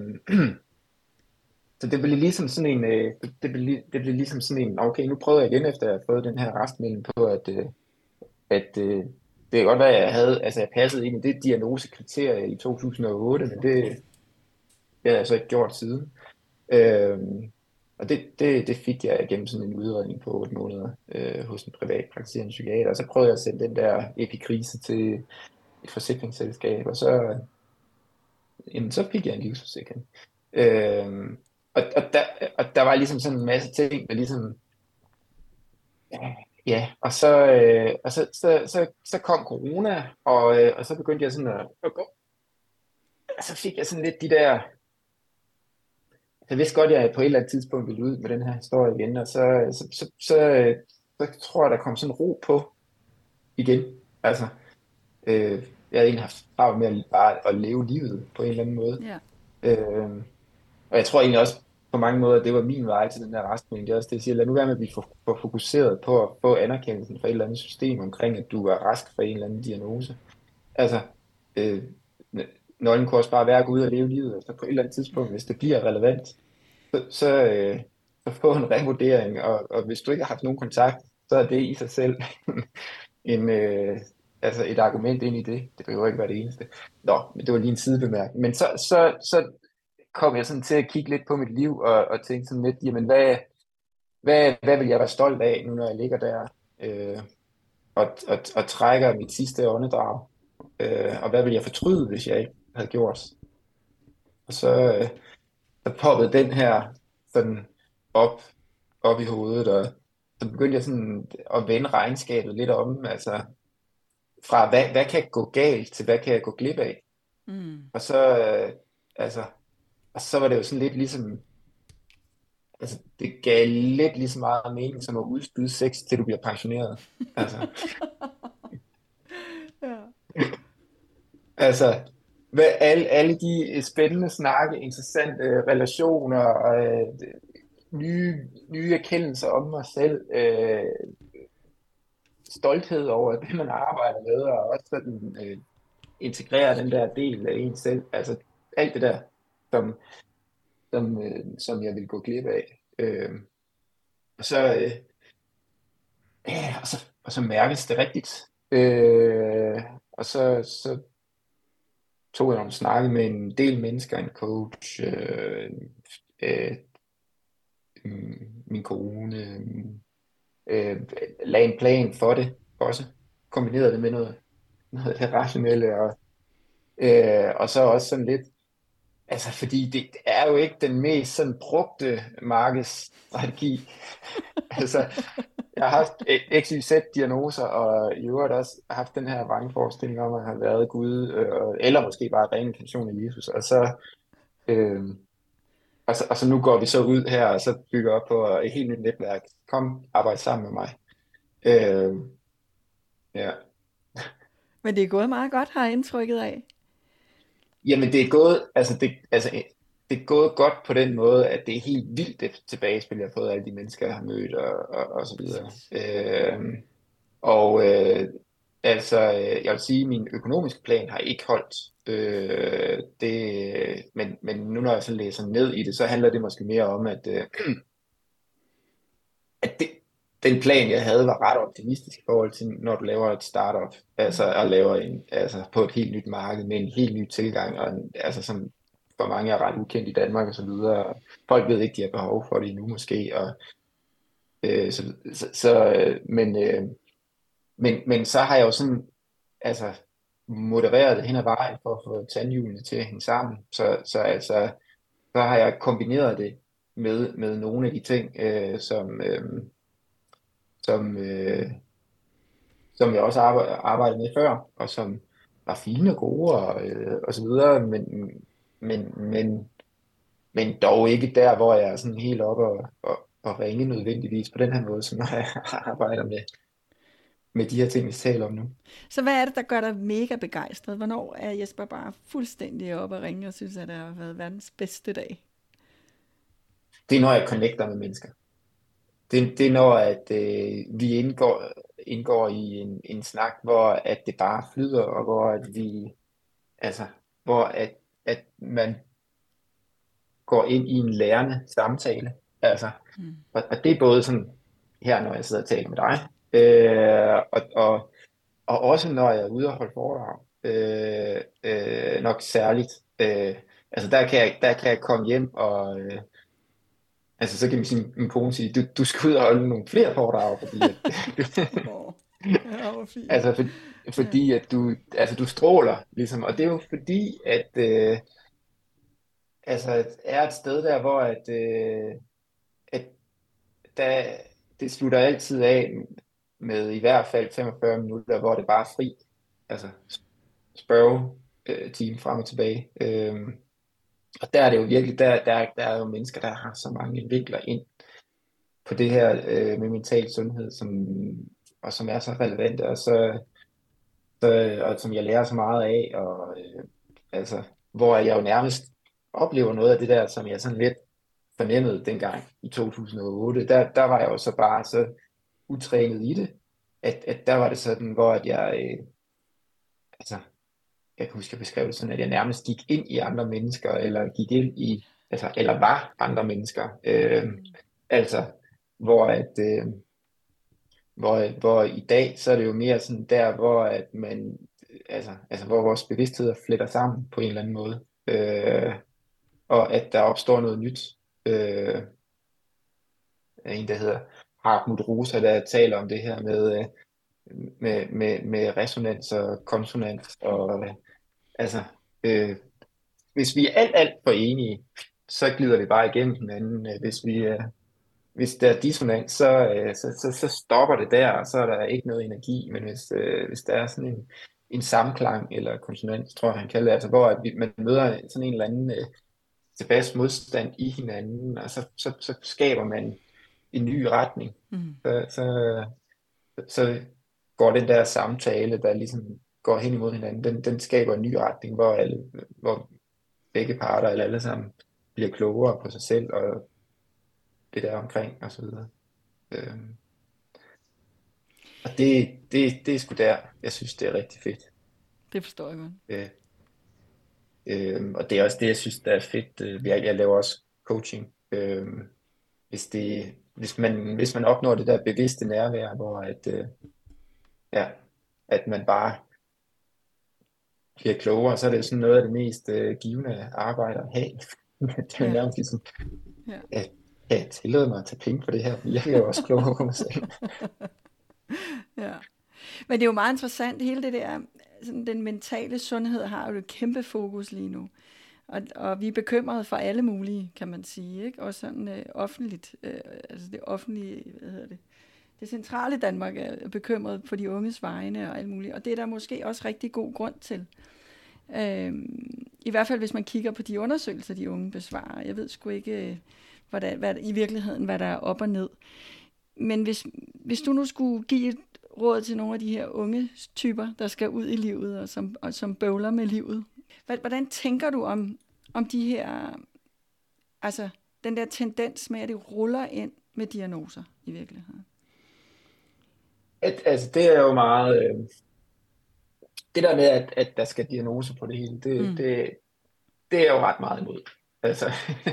så det blev ligesom sådan en, øh, det, blev, det blev ligesom sådan en, okay, nu prøvede jeg igen, efter jeg har fået den her restmelding på, at, øh, at øh, det kan godt være, at jeg havde, altså jeg passede ind i det diagnosekriterie i to tusind og otte, men det jeg har altså ikke gjort siden. Øhm, og det, det, det fik jeg gennem sådan en udredning på otte måneder øh, hos en privat praktiserende psykiater, og så prøvede jeg at sende den der epikrise til et forsikringsselskab, og så, jamen, så fik jeg en livsforsikring. Øhm, og, og, der, og der var ligesom sådan en masse ting, der ligesom... Ja, Ja, og så øh, og så, så så så kom corona, og øh, og så begyndte jeg sådan at, at gå. Og så fik jeg sådan lidt de der. Jeg vidste godt, at jeg på et eller andet tidspunkt ville ud med den her historie igen, og så så så så, så, så tror jeg, der kom sådan ro på igen. Altså, øh, jeg havde egentlig haft travlt med at bare at leve livet på en eller anden måde. Ja. Øh, og jeg tror egentlig også. På mange måder, det var min vej til den der restmelding. Det er også det, jeg siger, lad nu være med at blive for fokuseret på at få anerkendelsen fra et eller andet system omkring, at du er rask fra en eller anden diagnose. Altså, øh, nøglen kunne også bare være at gå ud og leve livet, og så på et eller andet tidspunkt, hvis det bliver relevant, så, så, øh, så få en revurdering, og, og hvis du ikke har haft nogen kontakt, så er det i sig selv en, øh, altså et argument ind i det. Det behøver ikke være det eneste. Nå, men det var lige en sidebemærkning. Men så... så, så kom jeg sådan til at kigge lidt på mit liv, og, og tænke sådan lidt, jamen hvad, hvad, hvad vil jeg være stolt af, nu når jeg ligger der, øh, og, og, og trækker mit sidste åndedrag, øh, og hvad vil jeg fortryde, hvis jeg ikke havde gjort. Og så, øh, så poppede den her sådan op, op i hovedet, og så begyndte jeg sådan at vende regnskabet lidt om, altså fra hvad, hvad kan gå galt, til hvad kan jeg gå glip af. Mm. Og så, øh, altså, og så var det jo sådan lidt ligesom, altså det gav lidt lige så meget mening som at udskyde sex, til du bliver pensioneret. Altså, ja. Altså hvad, alle, alle de spændende snakke, interessante øh, relationer, og, øh, nye, nye erkendelser om mig selv, øh, stolthed over det, man arbejder med, og også sådan øh, integrere den der del af en selv, altså alt det der. Som, som, øh, som jeg ville gå glip af. Øh, og, så, øh, ja, og, så, og så mærkes det rigtigt. Øh, og så, så tog jeg nogle snakke med en del mennesker, en coach, øh, øh, øh, min kone, øh, lagde en plan for det også. Kombinerede det med noget, noget af det rationelle, og, øh, og så også sådan lidt, altså, fordi det er jo ikke den mest sådan brugte markedsstrategi. Altså, Jeg har haft X Y Z-diagnoser, og i øvrigt også haft den her vrangforestilling om at have været Gud, øh, eller måske bare ren inkarnation af Jesus, og så, øh, og, så, og så nu går vi så ud her, og så bygger op på et helt nyt netværk. Kom, arbejde sammen med mig. Øh, ja. Men det er gået meget godt, har jeg indtrykket af. Jamen det er gået, altså det, altså det er gået godt på den måde, at det er helt vildt det tilbagespil, jeg har fået af alle de mennesker, jeg har mødt og, og, og så videre. Øh, og øh, altså, jeg vil sige, at min økonomiske plan har ikke holdt. Øh, det, men, men nu når jeg så læser ned i det, så handler det måske mere om, at, øh, at det, den plan, jeg havde, var ret optimistisk i forhold til, når du laver et startup, altså og laver en, altså på et helt nyt marked med en helt ny tilgang, og en, altså sådan, for mange er ret ukendt i Danmark og så videre. Folk ved ikke, de har behov for det endnu måske. Og, øh, så, så, så, men, øh, men, men så har jeg jo sådan altså, modereret det hen ad vejen for at få tandhjulene til at hænge sammen. Så, så, altså, så har jeg kombineret det med, med nogle af de ting, øh, som, øh, som, øh, som jeg også arbejdede med før, og som var fine og gode og, øh, og så videre. Men Men, men, men dog ikke der, hvor jeg er sådan helt oppe og, og, og ringe nødvendigvis på den her måde, som når jeg arbejder med, med de her ting, vi taler om nu. Så hvad er det, der gør dig mega begejstret? Hvornår er Jesper bare fuldstændig oppe og ringe og synes, at det har været verdens bedste dag? Det er, når jeg connecter med mennesker. Det, det er, når at, øh, vi indgår, indgår i en, en snak, hvor at det bare flyder, og hvor at vi... Altså, hvor at at man går ind i en lærende samtale. Altså, mm. og, og det er både sådan her, når jeg sidder og taler med dig, øh, og, og, og også når jeg er ude og holde foredrag, øh, øh, nok særligt. Øh, altså der kan, jeg, der kan jeg komme hjem, og øh, altså så kan min, sin, min kone sige, du, du skal ud og holde nogle flere foredrag, fordi at, ja, altså for, fordi at du altså du stråler ligesom, og det er jo fordi at øh, altså er et sted der hvor at øh, at der, det slutter altid af med i hvert fald femogfyrre minutter hvor det bare er fri, altså spørge øh, time frem og tilbage, øh, og der er det jo virkelig der der der er jo mennesker der har så mange vinkler ind på det her øh, med mental sundhed som og som er så relevante, og, så, så, og som jeg lærer så meget af, og øh, altså, hvor jeg jo nærmest oplever noget af det der, som jeg sådan lidt fornemmede dengang i to tusind og otte, der, der var jeg jo så bare så utrænet i det, at, at der var det sådan, hvor at jeg, øh, altså, jeg kan huske, jeg beskrev det sådan, at jeg nærmest gik ind i andre mennesker, eller gik ind i, altså, eller var andre mennesker, øh, altså, hvor at, øh, Hvor, hvor i dag, så er det jo mere sådan der, hvor at man, altså, altså hvor vores bevidstheder fletter sammen på en eller anden måde, øh, og at der opstår noget nyt. Øh, en, der hedder Hartmut Rosa, der taler om det her med, med, med, med resonans og konsonans, og altså, øh, hvis vi er alt, alt for enige, så glider vi bare igennem hinanden, hvis vi er, hvis der er dissonans, så, så, så, så stopper det der, og så er der ikke noget energi, men hvis, øh, hvis der er sådan en, en samklang, eller konsonans, tror jeg, han kalder det, altså, hvor at vi, man møder sådan en eller anden øh, tilbage modstand i hinanden, og så, så, så skaber man en ny retning. Mm. Så, så, så går den der samtale, der ligesom går hen imod hinanden, den, den skaber en ny retning, hvor, alle, hvor begge parter, eller alle sammen, bliver klogere på sig selv, og det der omkring, og så videre. Øhm. Og det, det, det er sgu der, jeg synes, det er rigtig fedt. Det forstår jeg godt. Øh. Øhm, og det er også det, jeg synes, der er fedt. Jeg, jeg laver også coaching. Øhm, hvis, det, hvis, man, hvis man opnår det der bevidste nærvær, hvor at, øh, ja, at man bare bliver klogere, så er det sådan noget af det mest øh, givende arbejde at have. Det er jo nærmest ligesom... Ja. Ja. Ja, jeg tillader mig at tage penge for det her, men jeg er jo også klogere på mig selv. Ja. Men det er jo meget interessant, hele det der, sådan, den mentale sundhed har jo et kæmpe fokus lige nu. Og, og vi er bekymrede for alle mulige, kan man sige, ikke? Og sådan øh, offentligt, øh, altså det offentlige, hvad hedder det, det centrale Danmark er bekymret på de unges vegne og alt muligt. Og det er der måske også rigtig god grund til. Øhm, I hvert fald, hvis man kigger på de undersøgelser, de unge besvarer. Jeg ved sgu ikke hvad der, hvad, i virkeligheden, hvad der er op og ned. Men hvis, hvis du nu skulle give et råd til nogle af de her unge typer, der skal ud i livet og som, og som bøvler med livet. Hvordan tænker du om, om de her, altså den der tendens med, at det ruller ind med diagnoser i virkeligheden? At, altså det er jo meget, øh, det der med, at, at der skal diagnoser på det hele, det, mm. det, det er jo ret meget imod. Altså, mm.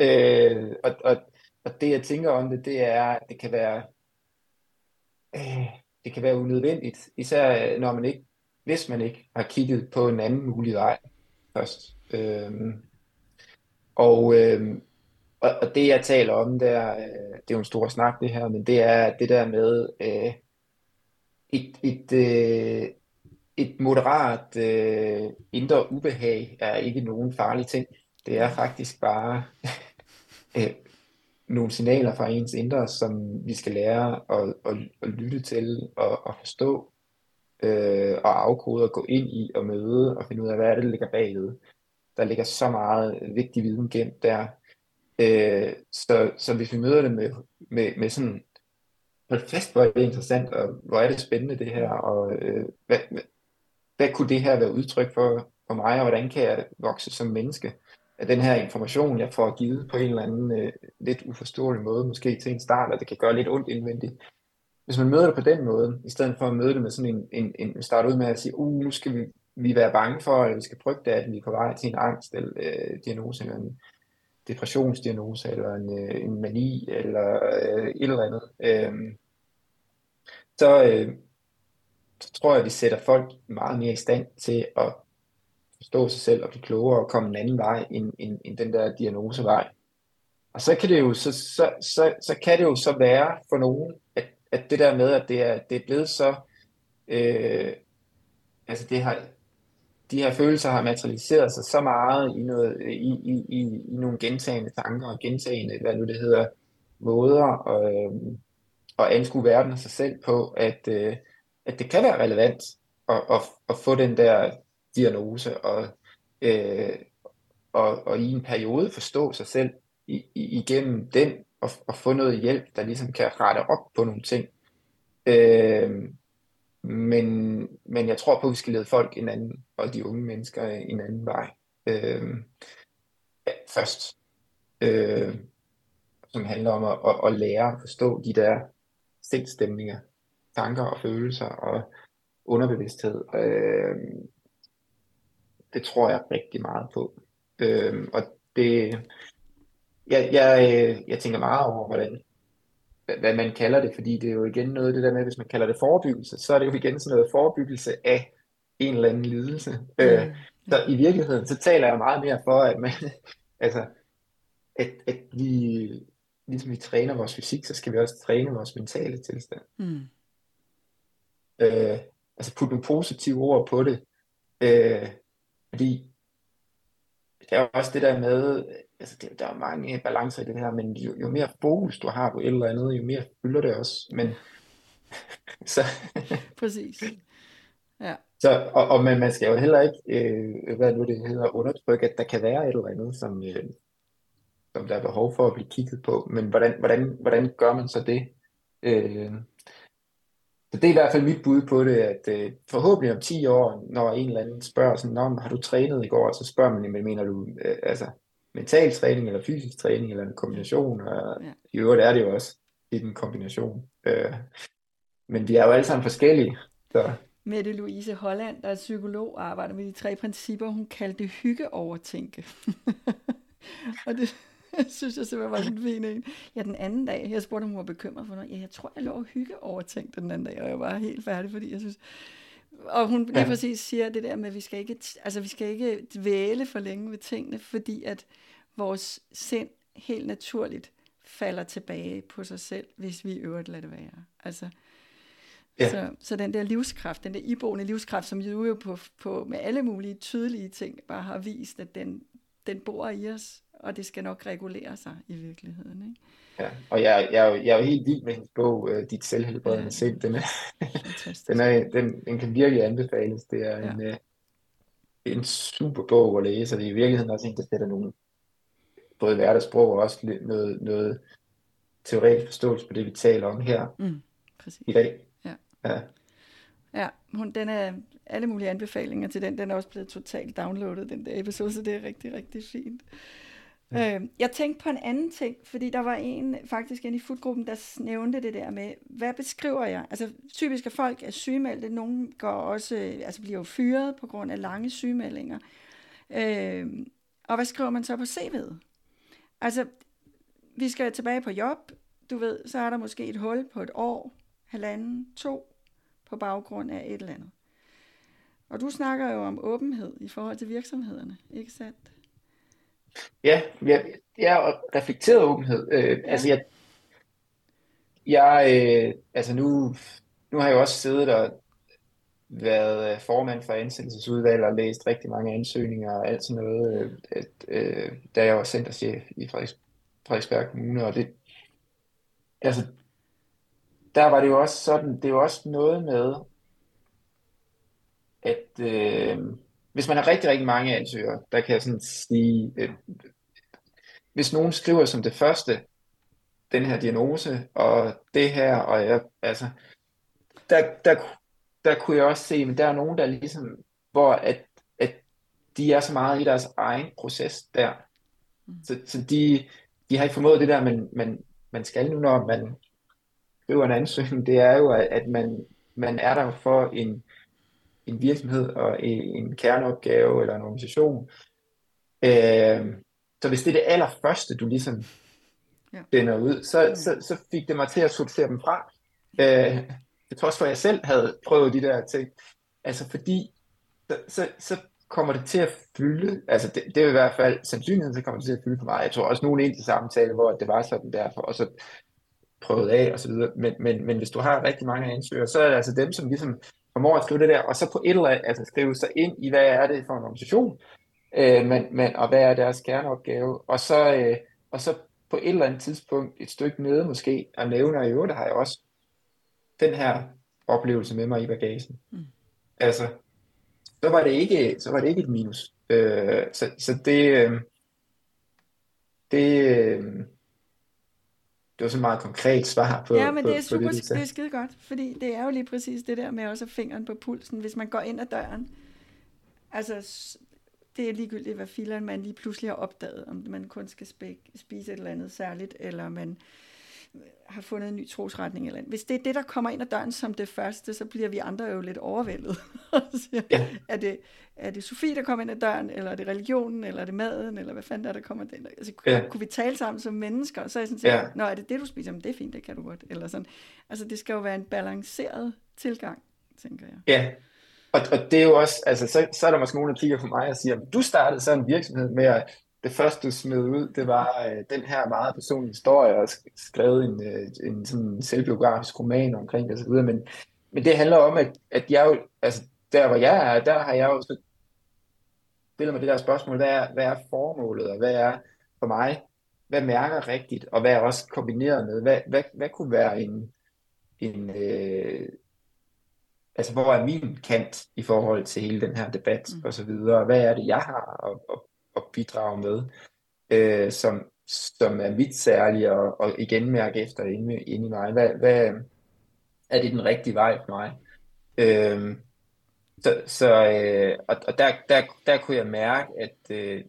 øh, og, og, og det jeg tænker om det, det er, at det kan være, øh, det kan være unødvendigt, især når man ikke, hvis man ikke har kigget på en anden mulig vej først. Øhm, og, øhm, og, og det jeg taler om, det er, det er jo en stor snak det her, men det er det der med øh, et, et, øh, et moderat øh, indre ubehag er ikke nogen farlig ting. Det er faktisk bare øh, nogle signaler fra ens indre, som vi skal lære at, at, at lytte til og at forstå. Og afkode og gå ind i og møde og finde ud af, hvad er det, der ligger bagved. Der ligger så meget vigtig viden gemt der. Øh, så, så hvis vi møder det med, med, med sådan, hold fast, hvor er det interessant, og hvor er det spændende det her, og øh, hvad, hvad kunne det her være udtryk for, for mig, og hvordan kan jeg vokse som menneske? At den her information, jeg får givet på en eller anden øh, lidt uforståelig måde, måske til en start, og det kan gøre lidt ondt indvendigt. Hvis man møder det på den måde, i stedet for at møde det med sådan en, en, en start ud med at sige, uh, nu skal vi, vi være bange for, eller vi skal frygte, at vi er på vej til en angst, eller øh, diagnose, eller en depressionsdiagnose, eller en, øh, en mani, eller øh, et eller andet, øh, så, øh, så tror jeg, at vi sætter folk meget mere i stand til at forstå sig selv, og blive klogere, og komme en anden vej, end, end, end den der diagnosevej. Og så kan det jo så, så, så, så kan det jo så være for nogen, at at det der med, at det er, det er blevet så, øh, altså det har, de her følelser har materialiseret sig så meget i, noget, i, i, i, i nogle gentagende tanker og gentagende, hvad nu det hedder, måder og, øh, og anskue verden af sig selv på, at, øh, at det kan være relevant at, at, at få den der diagnose og, øh, og, og i en periode forstå sig selv i, i, igennem den, Og, og få noget hjælp, der ligesom kan rette op på nogle ting. Øh, men, men jeg tror på, at vi skal lede folk en anden, og de unge mennesker en anden vej. Øh, ja, først. Øh, som handler om at, at, at lære at forstå de der sindstemninger, tanker og følelser og underbevidsthed. Øh, det tror jeg rigtig meget på. Øh, og det... Jeg, jeg, jeg tænker meget over, hvordan, hvad man kalder det, fordi det er jo igen noget det der med, hvis man kalder det forebyggelse, så er det jo igen sådan noget forebyggelse af en eller anden lidelse. Mm. Øh, så i virkeligheden, så taler jeg meget mere for, at, man, altså, at, at vi, ligesom vi træner vores fysik, så skal vi også træne vores mentale tilstand. Mm. Øh, altså putte nogle positive ord på det, øh, fordi det er også det der med, altså det, der er mange balancer i det her, men jo, jo mere fokus du har på et eller andet, jo mere fylder det også. Men så præcis. Ja. Så og, og man, man skal jo heller ikke, øh, hvad nu det hedder, undertrykke, at der kan være et eller andet, som, øh, som der er behov for at blive kigget på. Men hvordan hvordan hvordan gør man så det? Øh, Så det er i hvert fald mit bud på det, at øh, forhåbentlig om ti år, når en eller anden spørger sådan, om har du trænet i går, så spørger man, men mener du øh, altså mental træning eller fysisk træning eller en kombination, og ja. I øvrigt er det jo også i den kombination. Øh, men vi er jo alle sammen forskellige. Så. Mette Louise Holland, der er psykolog og arbejder med de tre principper, hun kaldte det hyggeovertænke. Og det synes jeg simpelthen var sådan fin en. Ja, den anden dag, jeg spurgte, om hun var bekymret for noget. Ja, jeg tror, jeg lå at hygge overtænkt den anden dag, og jeg var helt færdig, fordi jeg synes... Og hun lige præcis siger det der med, at vi skal ikke, altså, vi skal ikke dvæle for længe ved tingene, fordi at vores sind helt naturligt falder tilbage på sig selv, hvis vi i øvrigt lader det være. Altså... Ja. Så, så den der livskraft, den der iboende livskraft, som jo på, på med alle mulige tydelige ting bare har vist, at den, den bor i os. og det skal nok regulere sig i virkeligheden. Ikke? Ja, og jeg, jeg, er jo, jeg er jo helt vild med hendes bog, Dit selvhelbredende sind. Den, den, er, den, den kan virkelig anbefales. Det er ja. en, en super bog at læse, og det er i virkeligheden også en, der sætter nogle både hverdagssprog og også noget, noget teoretisk forståelse på det, vi taler om her mm, i dag. Ja. Ja. Ja, hun, den er alle mulige anbefalinger til den. Den er også blevet totalt downloadet, den der episode, så det er rigtig, rigtig fint. Ja. Øh, jeg tænkte på en anden ting, fordi der var en faktisk inde i foodgruppen, der nævnte det der med, hvad beskriver jeg? Altså typisk er folk er sygemeldte, nogle går også, altså bliver jo fyret på grund af lange sygemeldinger. Øh, og hvad skriver man så på C V'et? Altså, vi skal tilbage på job, du ved, så er der måske et hul på et år, halvanden, to, på baggrund af et eller andet. Og du snakker jo om åbenhed i forhold til virksomhederne, ikke sandt? Ja, jeg, jeg er reflekteret åbenhed. Øh, ja. Altså, jeg, jeg øh, altså nu, nu har jeg jo også siddet og været formand for ansættelsesudvalg og læst rigtig mange ansøgninger og alt sådan noget, øh, at, øh, da jeg var centerchef i Frederiks, Frederiksberg Kommune, og det, altså, der var det jo også sådan, det er jo også noget med, at øh, hvis man har rigtig, rigtig mange ansøgere, der kan jeg sådan sige, øh, hvis nogen skriver som det første, den her diagnose, og det her, og jeg, altså, der, der, der kunne jeg også se, men der er nogen, der ligesom, hvor at, at de er så meget i deres egen proces der, så, så de, de har ikke formået det der, men man, man skal nu, når man skriver en ansøgning, det er jo, at man, man er der for en, en virksomhed og en kerneopgave eller en organisation. Øh, så hvis det er det allerførste, du ligesom sender ud, så, så, så fik det mig til at sortere dem fra. Øh, det trods for, at jeg selv havde prøvet de der ting. Altså fordi, så, så, så kommer det til at fylde, altså det, det er i hvert fald sandsynligheden, så kommer det til at fylde for mig. Jeg tror også nogen ind til samtale, hvor det var sådan derfor, og så prøvet af og så videre, men, men, men hvis du har rigtig mange ansøgere, så er det altså dem, som ligesom formår at skrive det der, og så på et eller andet, altså skrive sig ind i, hvad er det for en organisation, øh, men, men, og hvad er deres kerneopgave, og så, øh, og så på et eller andet tidspunkt, et stykke nede måske, og nævner i øvrigt, der har jeg også den her oplevelse med mig i bagagen. Mm. Altså, så var det ikke, så var det ikke et minus. Øh, så, så det, øh, det, øh, det var så meget konkret svar på. Ja, men på, det er super, det, det er skide godt, fordi det er jo lige præcis det der med også fingeren på pulsen, hvis man går ind ad døren. Altså, det er ligegyldigt, hvad fileren man lige pludselig har opdaget, om man kun skal spise et eller andet særligt, eller man har fundet en ny trosretning eller andet. Hvis det er det, der kommer ind ad døren som det første, så bliver vi andre jo lidt overvældet. Ja. Er det, er det Sofie, der kommer ind ad døren, eller er det religionen, eller er det maden, eller hvad fanden der, der kommer ind? Altså, ja. Kunne vi tale sammen som mennesker? Og så er jeg sådan set, ja. Nå, er det det, du spiser? Men det er fint, det kan du godt. Eller sådan. Altså, det skal jo være en balanceret tilgang, tænker jeg. Ja, og, og det er jo også, altså, så, så er der måske nogen, der kigger på mig og siger, du startede så en virksomhed med at det første, du smed ud, det var øh, den her meget personlige historie, og skrevet en, øh, en sådan selvbiografisk roman omkring det og så videre. Men, men det handler om, at, at jeg jo, altså der hvor jeg er, der har jeg jo så stillet mig det der spørgsmål, hvad er, hvad er formålet, og hvad er for mig, hvad mærker rigtigt, og hvad er også kombineret med, hvad, hvad, hvad kunne være en, en øh, altså hvor er min kant i forhold til hele den her debat mm. og så videre, hvad er det, jeg har, og, og og bidrage med, øh, som, som er mit særlige, og, og igen mærke efter inde, inde i mig. Hvad, hvad er det den rigtige vej for mig? Øh, så, så, øh, og og der, der, der kunne jeg mærke, at, øh,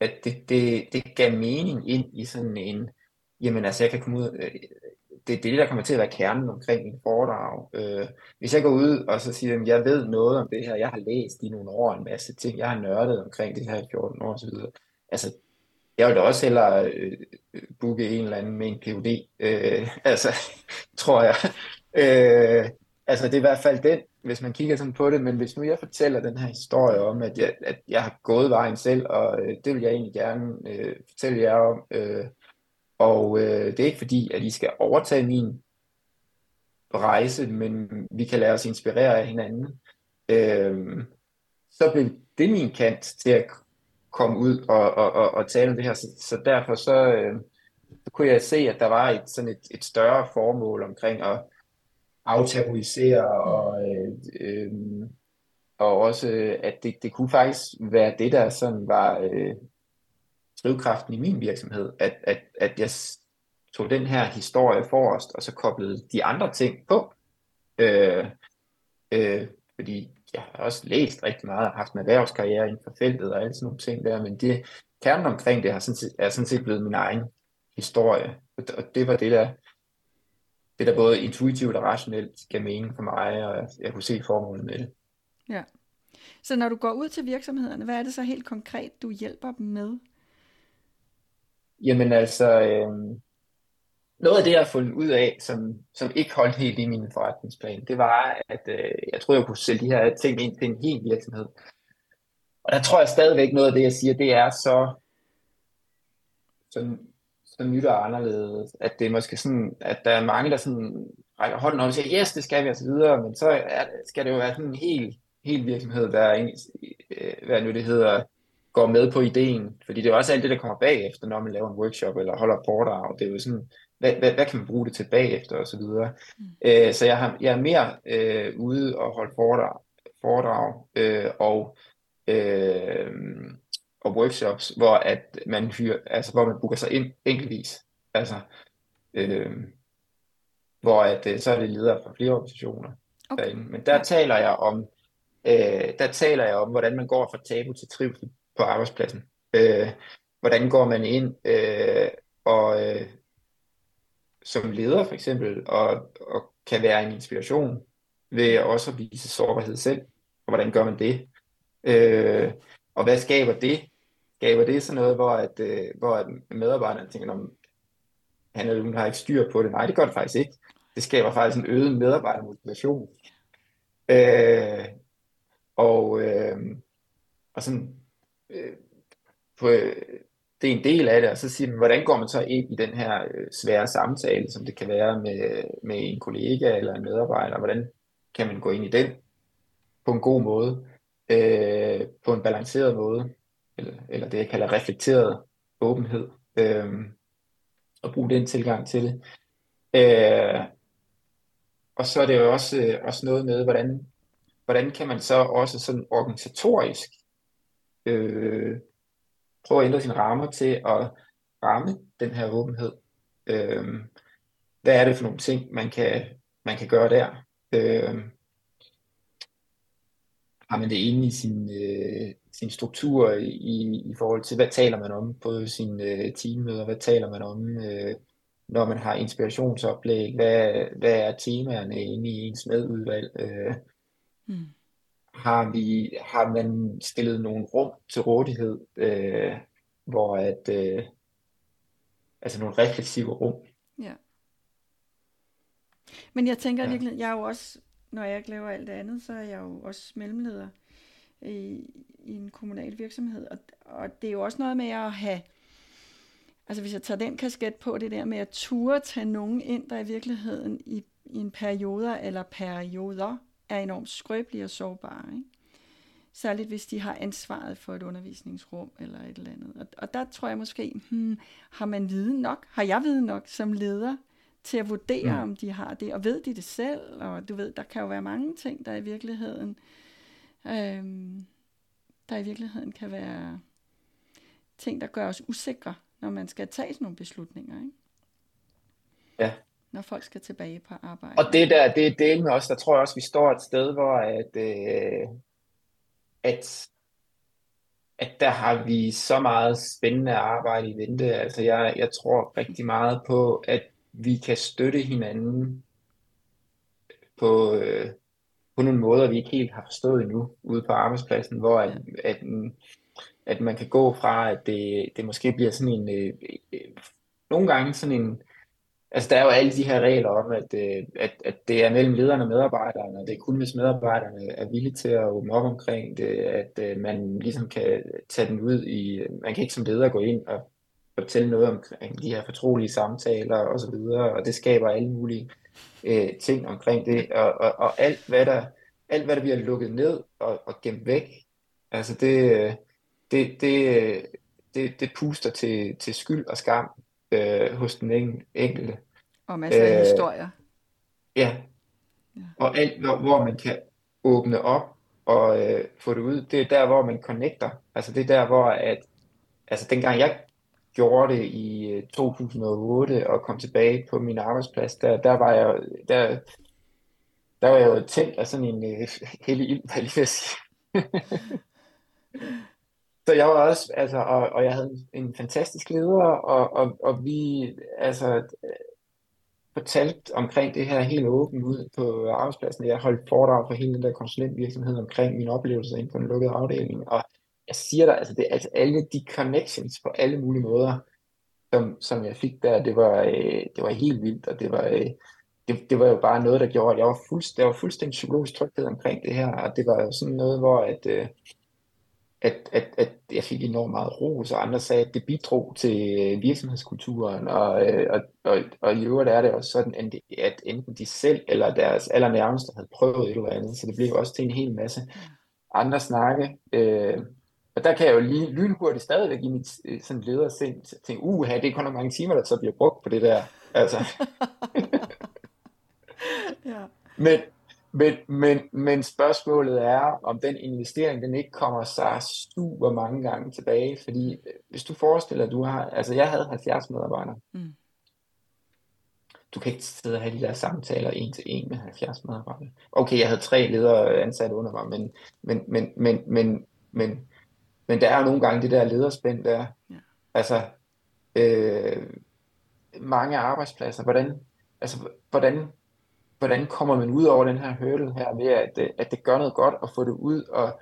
at det, det, det gav mening ind i sådan en, jamen altså jeg kan komme ud, øh, det er det, der kommer til at være kernen omkring min foredrag. Øh, hvis jeg går ud og så siger, at jeg ved noget om det her, jeg har læst i nogle år en masse ting, jeg har nørdet omkring det her i fjorten år osv. Altså, jeg vil da også hellere øh, booke en eller anden med en P H D, øh, altså, tror jeg. Øh, altså, det er i hvert fald den, hvis man kigger sådan på det, men hvis nu jeg fortæller den her historie om, at jeg, at jeg har gået vejen selv, og øh, det vil jeg egentlig gerne øh, fortælle jer om, øh, Og øh, det er ikke fordi, at I skal overtage min rejse, men vi kan lade os inspirere af hinanden. Øh, så blev det min kant til at komme ud og, og, og, og tale om det her. Så, så derfor så, øh, så kunne jeg se, at der var et, sådan et, et større formål omkring at aftabuisere og, øh, øh, og også, at det, det kunne faktisk være det, der sådan var øh, drivkraften i min virksomhed, at, at, at jeg tog den her historie forrest, og så koblede de andre ting på. Øh, øh, fordi jeg har også læst rigtig meget, og haft en erhvervskarriere inden for feltet, og alle sådan nogle ting der, men det, kernen omkring det har sådan set, er sådan set blevet min egen historie, og det var det der, det der både intuitivt og rationelt gav mening for mig, og jeg kunne se formålet med det. Ja, så når du går ud til virksomhederne, hvad er det så helt konkret, du hjælper dem med? Jamen altså, øh, noget af det, jeg har fundet ud af, som, som ikke holdt helt i min forretningsplan, det var, at øh, jeg troede, jeg kunne sælge de her ting ind til en hel virksomhed. Og der tror jeg stadigvæk, noget af det, jeg siger, det er så, så, så nyt og anderledes, at det er måske sådan, at der er mange, der sådan rækker hånden op og siger, yes, det skal vi, og så videre, men så er, skal det jo være sådan en hel, hel virksomhed, der, hvad nu det hedder, går med på ideen, fordi det er også alt det, der kommer bagefter, når man laver en workshop eller holder foredrag. Det er jo sådan, hvad, hvad, hvad kan man bruge det til bagefter og så videre. Mm. Æ, så jeg, har, jeg er mere øh, ude og holde foredrag, foredrag øh, og, øh, og workshops, hvor at man hyrer, altså hvor man booker sig ind enkeltvis. Altså, øh, hvor at så er det ledere fra flere organisationer. Okay. Derinde. Men der taler jeg om, øh, der taler jeg om, hvordan man går fra tabu til trivsel på arbejdspladsen. Øh, hvordan går man ind øh, og øh, som leder for eksempel og, og kan være en inspiration ved også at vise sårbarhed selv, og hvordan gør man det? Øh, og hvad skaber det? Skaber det sådan noget, hvor, at, øh, hvor medarbejderne tænker, om han eller hun har ikke styr på det? Nej, det gør det faktisk ikke. Det skaber faktisk en øget medarbejdermotivation. Øh, og, øh, og sådan på, det er en del af det, og så siger man, hvordan går man så ind i den her svære samtale, som det kan være med, med en kollega eller en medarbejder, hvordan kan man gå ind i den på en god måde, øh, på en balanceret måde, eller, eller det jeg kalder reflekteret åbenhed, øh, og bruge den tilgang til det. Øh, og så er det jo også, også noget med, hvordan, hvordan kan man så også sådan organisatorisk Øh, prøve at ændre sine rammer til at ramme den her åbenhed. Øh, hvad er det for nogle ting, man kan, man kan gøre der? Øh, har man det inde i sin, øh, sin struktur i, i forhold til, hvad taler man om på sine øh, teammøder? Hvad taler man om, øh, når man har inspirationsoplæg? Hvad, hvad er temaerne inde i ens medudvalg? Øh, mm. Har, vi, har man stillet nogle rum til rådighed, øh, hvor at, øh, altså nogle refleksive rum. Ja. Men jeg tænker ja. virkelig, jeg er jo også, når jeg ikke laver alt det andet, så er jeg jo også mellemleder i, i en kommunal virksomhed, og, og det er jo også noget med at have, altså hvis jeg tager den kasket på, det der med at ture tage nogen ind, der i virkeligheden i, i en perioder eller perioder, er enormt skrøbelige og sårbare, ikke? Særligt hvis de har ansvaret for et undervisningsrum eller et eller andet. Og, og der tror jeg måske, hmm, har man viden nok? Har jeg viden nok som leder til at vurdere, ja. om de har det? Og ved de det selv? Og du ved, der kan jo være mange ting, der i virkeligheden, øhm, der i virkeligheden kan være ting, der gør os usikre, når man skal tage sådan nogle beslutninger, ikke? Ja. Når folk skal tilbage på arbejde. Og det der, det er delen med os, der tror jeg også, vi står et sted, hvor at, øh, at, at der har vi så meget spændende arbejde i vente. Altså jeg, jeg tror rigtig meget på, at vi kan støtte hinanden på, øh, på nogle måder, vi ikke helt har forstået endnu, ude på arbejdspladsen, hvor at, at, at man kan gå fra, at det, det måske bliver sådan en, øh, nogle gange sådan en, altså der er jo alle de her regler om, at, at, at det er mellem lederne og medarbejderne, og det er kun hvis medarbejderne er villige til at åbne op omkring det, at man ligesom kan tage den ud i, man kan ikke som leder gå ind og fortælle noget omkring de her fortrolige samtaler og så videre, og det skaber alle mulige øh, ting omkring det, og, og, og alt, hvad der, alt hvad der bliver lukket ned og, og gemt væk, altså det, det, det, det, det puster til, til skyld og skam øh, hos den enkelte. Og masser af øh, historier. Ja. ja. Og alt, hvor, hvor man kan åbne op og øh, få det ud, det er der, hvor man connecter. Altså det er der, hvor at, altså dengang jeg gjorde det i to tusind og otte og kom tilbage på min arbejdsplads, der, der var jeg der, der var jeg jo tændt af sådan en øh, hellig ild, hvad jeg lige vil sige. Så jeg var også, altså, og, og jeg havde en fantastisk leder, og, og, og vi, altså, fortalte omkring det her helt åbent ud på arbejdspladsen. Jeg holdt foredrag for hele den der konsulentvirksomhed omkring mine oplevelser inde på den lukkede afdeling, og jeg siger dig, altså, det, altså alle de connections på alle mulige måder, som, som jeg fik der, det var, øh, det var helt vildt, og det var, øh, det, det var jo bare noget, der gjorde, at jeg var, fuldst, jeg var fuldstændig psykologisk tryghed omkring det her, og det var jo sådan noget, hvor at, øh, at, at, at jeg fik enormt meget ros, og andre sagde, at det bidrog til virksomhedskulturen, og, øh, og, og, og i øvrigt er det også sådan, at enten de selv eller deres allernærmeste havde prøvet et eller andet, så det blev også til en hel masse andre snakke, øh, og der kan jeg jo lige lynhurtigt stadigvæk i mit sådan ledersind tænke, uha, det er kun nogle mange timer, der så bliver brugt på det der. Altså. ja. men, men, men, men spørgsmålet er, om den investering, den ikke kommer sig super mange gange tilbage. Fordi hvis du forestiller, at du har, altså jeg havde halvfjerds medarbejdere. Mm. Du kan ikke sidde og have de der samtaler en til en med halvfjerds medarbejdere. Okay, jeg havde tre ledere ansat under mig, men, men, men, men, men, men Men der er jo nogle gange det der lederspænd der. Ja. Altså, øh, mange arbejdspladser, hvordan, altså, hvordan, hvordan kommer man ud over den her hurdle her, ved at, at det gør noget godt at få det ud, og,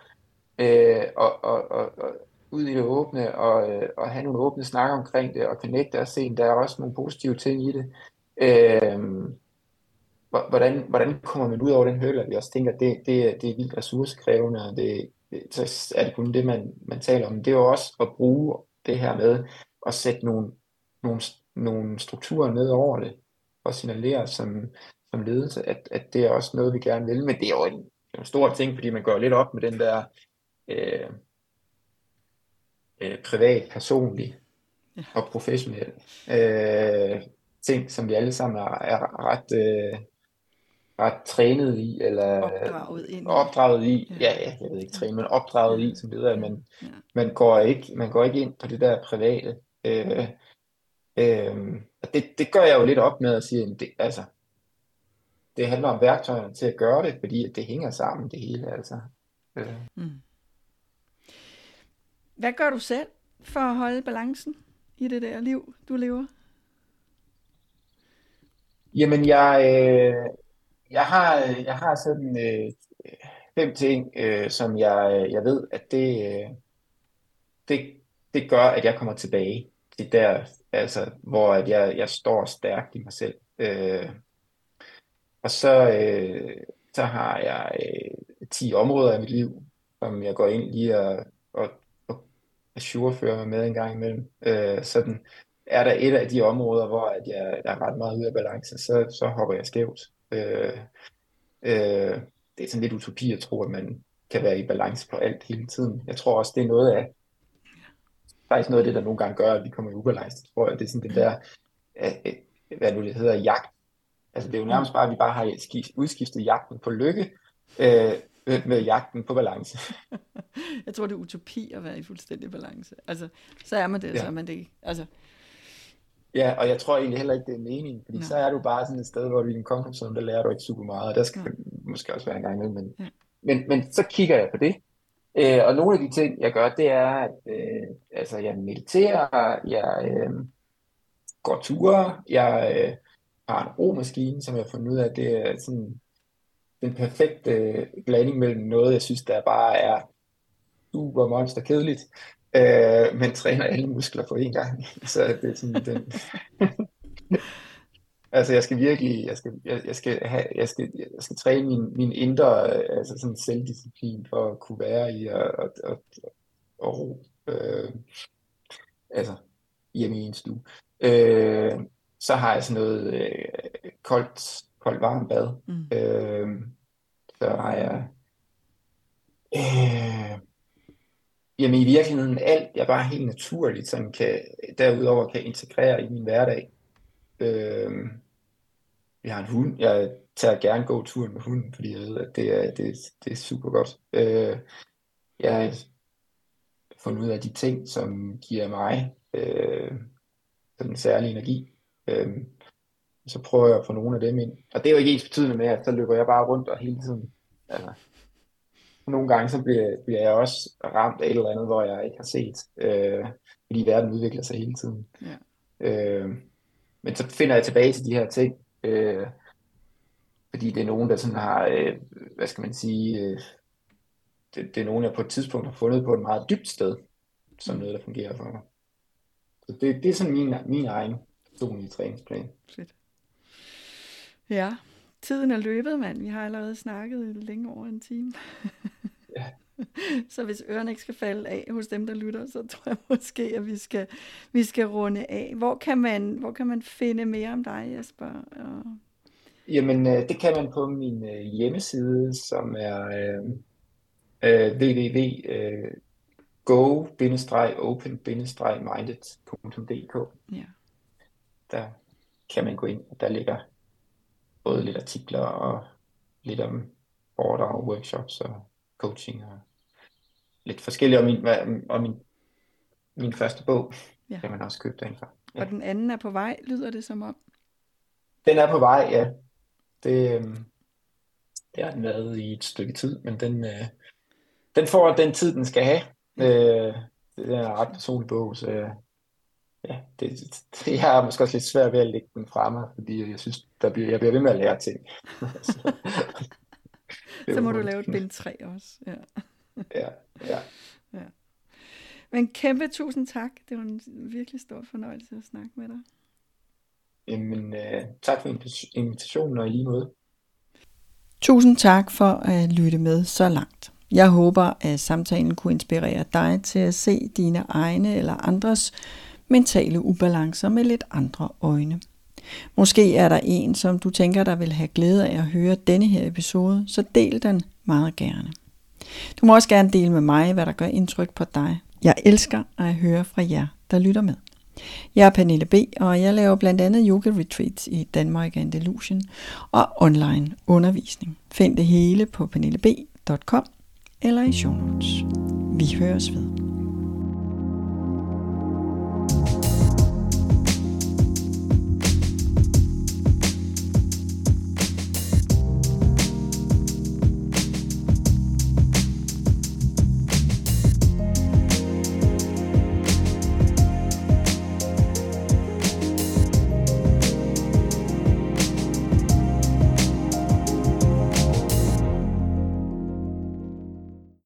øh, og, og, og, og ud i det åbne, og, og have nogle åbne snakker omkring det, og connecte og se, der er også nogle positive ting i det. Øh, hvordan, hvordan kommer man ud over den hurdle, at vi også tænker, det, det, det er vildt ressourcekrævende, og det så er det kun det, man, man taler om. Det er jo også at bruge det her med at sætte nogle, nogle, nogle strukturer ned over det, og signalere som, som ledelse, at, at det er også noget, vi gerne vil. Men det er jo en, det er en stor ting, fordi man går lidt op med den der øh, øh, privat, personlig og professionel øh, ting, som vi alle sammen er, er ret... Øh, ret trænet i, eller opdraget, opdraget i, ja, ja, jeg ved ikke trænet, men opdraget i, som leder, at man, ja. man, går ikke, man går ikke ind på det der private. Øh, øh, og det, det gør jeg jo lidt op med at sige, det, altså, det handler om værktøjerne til at gøre det, fordi det hænger sammen, det hele, altså. Øh. Mm. Hvad gør du selv for at holde balancen i det der liv, du lever? Jamen, jeg... Øh, Jeg har, jeg har sådan øh, fem ting, øh, som jeg, jeg ved, at det, øh, det, det gør, at jeg kommer tilbage til der, altså, hvor at jeg, jeg står stærkt i mig selv. Øh, og så, øh, så har jeg øh, ti områder i mit liv, som jeg går ind lige og, og, og ajourfører mig med en gang imellem. Øh, sådan, er der et af de områder, hvor at jeg, jeg er ret meget ude af balance, så, så hopper jeg skævt. Øh, øh, det er sådan lidt utopi at tro, at man kan være i balance på alt hele tiden. Jeg tror også, det er noget af faktisk noget af det, der nogle gange gør, at vi kommer i ubalance. Jeg tror, at det er sådan det der, øh, hvad nu det hedder, jagt. Altså det er jo nærmest bare, at vi bare har udskiftet jagten på lykke øh, med jagten på balance. Jeg tror, det er utopi at være i fuldstændig balance. Altså, så er man det, ja. Så er man det ikke. Altså... Ja, og jeg tror egentlig heller ikke, det er meningen, fordi ja. Så er du bare sådan et sted, hvor du i en comfort zone, der lærer du ikke super meget, og der skal ja. Måske også være en gang imellem, men, ja. men, men så kigger jeg på det, øh, og nogle af de ting, jeg gør, det er, at øh, altså, jeg mediterer, jeg øh, går ture, jeg øh, har en romaskine, som jeg har fundet ud af, det er sådan den perfekte øh, blanding mellem noget, jeg synes, der bare er super monster kedeligt, Øh, men træner alle muskler på én gang, så det er sådan den. Altså jeg skal virkelig, jeg skal, jeg, jeg skal, have, jeg skal, jeg skal træne min min indre, altså sådan selvdisciplin for at kunne være i og og og, og ro, øh, altså hjemme i en stue. Øh, så har jeg sådan noget øh, koldt, koldt varmt bad. Mm. Øh, så har jeg. Øh, jamen i virkeligheden alt, jeg bare helt naturligt sådan kan, derudover kan integrere i min hverdag. Øh, jeg har en hund, jeg tager gerne gå turen med hunden, fordi jeg ved, at det er, det, det er super godt. Øh, jeg har fundet ud af de ting, som giver mig øh, sådan en særlig energi. Øh, så prøver jeg at få nogle af dem ind. Og det er jo ikke ens betydende med, at så løber jeg bare rundt og hele tiden... Altså, nogle gange så bliver, bliver jeg også ramt af et eller andet, hvor jeg ikke har set, øh, fordi verden udvikler sig hele tiden. Ja. Øh, men så finder jeg tilbage til de her ting, øh, fordi det er nogen, der sådan har, øh, hvad skal man sige, øh, det, det er nogen, jeg på et tidspunkt har fundet på et meget dybt sted, som noget, der fungerer for mig. Så det, det er sådan min, min egen personlige træningsplan. Fedt. Ja. Tiden er løbet, mand. Vi har allerede snakket længe over en time. Ja. Så hvis ørerne ikke skal falde af hos dem, der lytter, så tror jeg måske, at vi skal, vi skal runde af. Hvor kan, man, hvor kan man finde mere om dig, Jesper? Og... Jamen, det kan man på min hjemmeside, som er øh, w w w punktum go bindestreg open bindestreg minded punktum d k. Ja. Der kan man gå ind, og der ligger både lidt artikler og lidt om foredrag og workshops og coaching og lidt forskellige om min, om min, min første bog, ja. Kan man også købe derindfra. Ja. Og den anden er på vej, lyder det som om? Den er på vej, ja. Det, det har den været i et stykke tid, men den, den får den tid, den skal have. Ja. Det er en ret personlig bog, så ja, det, det, det jeg har måske også lidt svært ved at lægge den fra mig, fordi jeg synes, der bliver, jeg bliver ved med at lære ting. så, så må du lave et bind tre også. Ja. ja, ja. ja. Men kæmpe tusind tak. Det var en virkelig stor fornøjelse at snakke med dig. Jamen, øh, tak for invitationen og i lige måde. Tusind tak for at lytte med så langt. Jeg håber, at samtalen kunne inspirere dig til at se dine egne eller andres mentale ubalancer med lidt andre øjne. Måske er der en, som du tænker, der vil have glæde af at høre denne her episode, så del den meget gerne. Du må også gerne dele med mig, hvad der gør indtryk på dig. Jeg elsker at høre fra jer, der lytter med. Jeg er Pernille B., og jeg laver blandt andet yoga-retreats i Danmark og Andalusien og online undervisning. Find det hele på pernille b punktum com eller i show notes. Vi høres ved.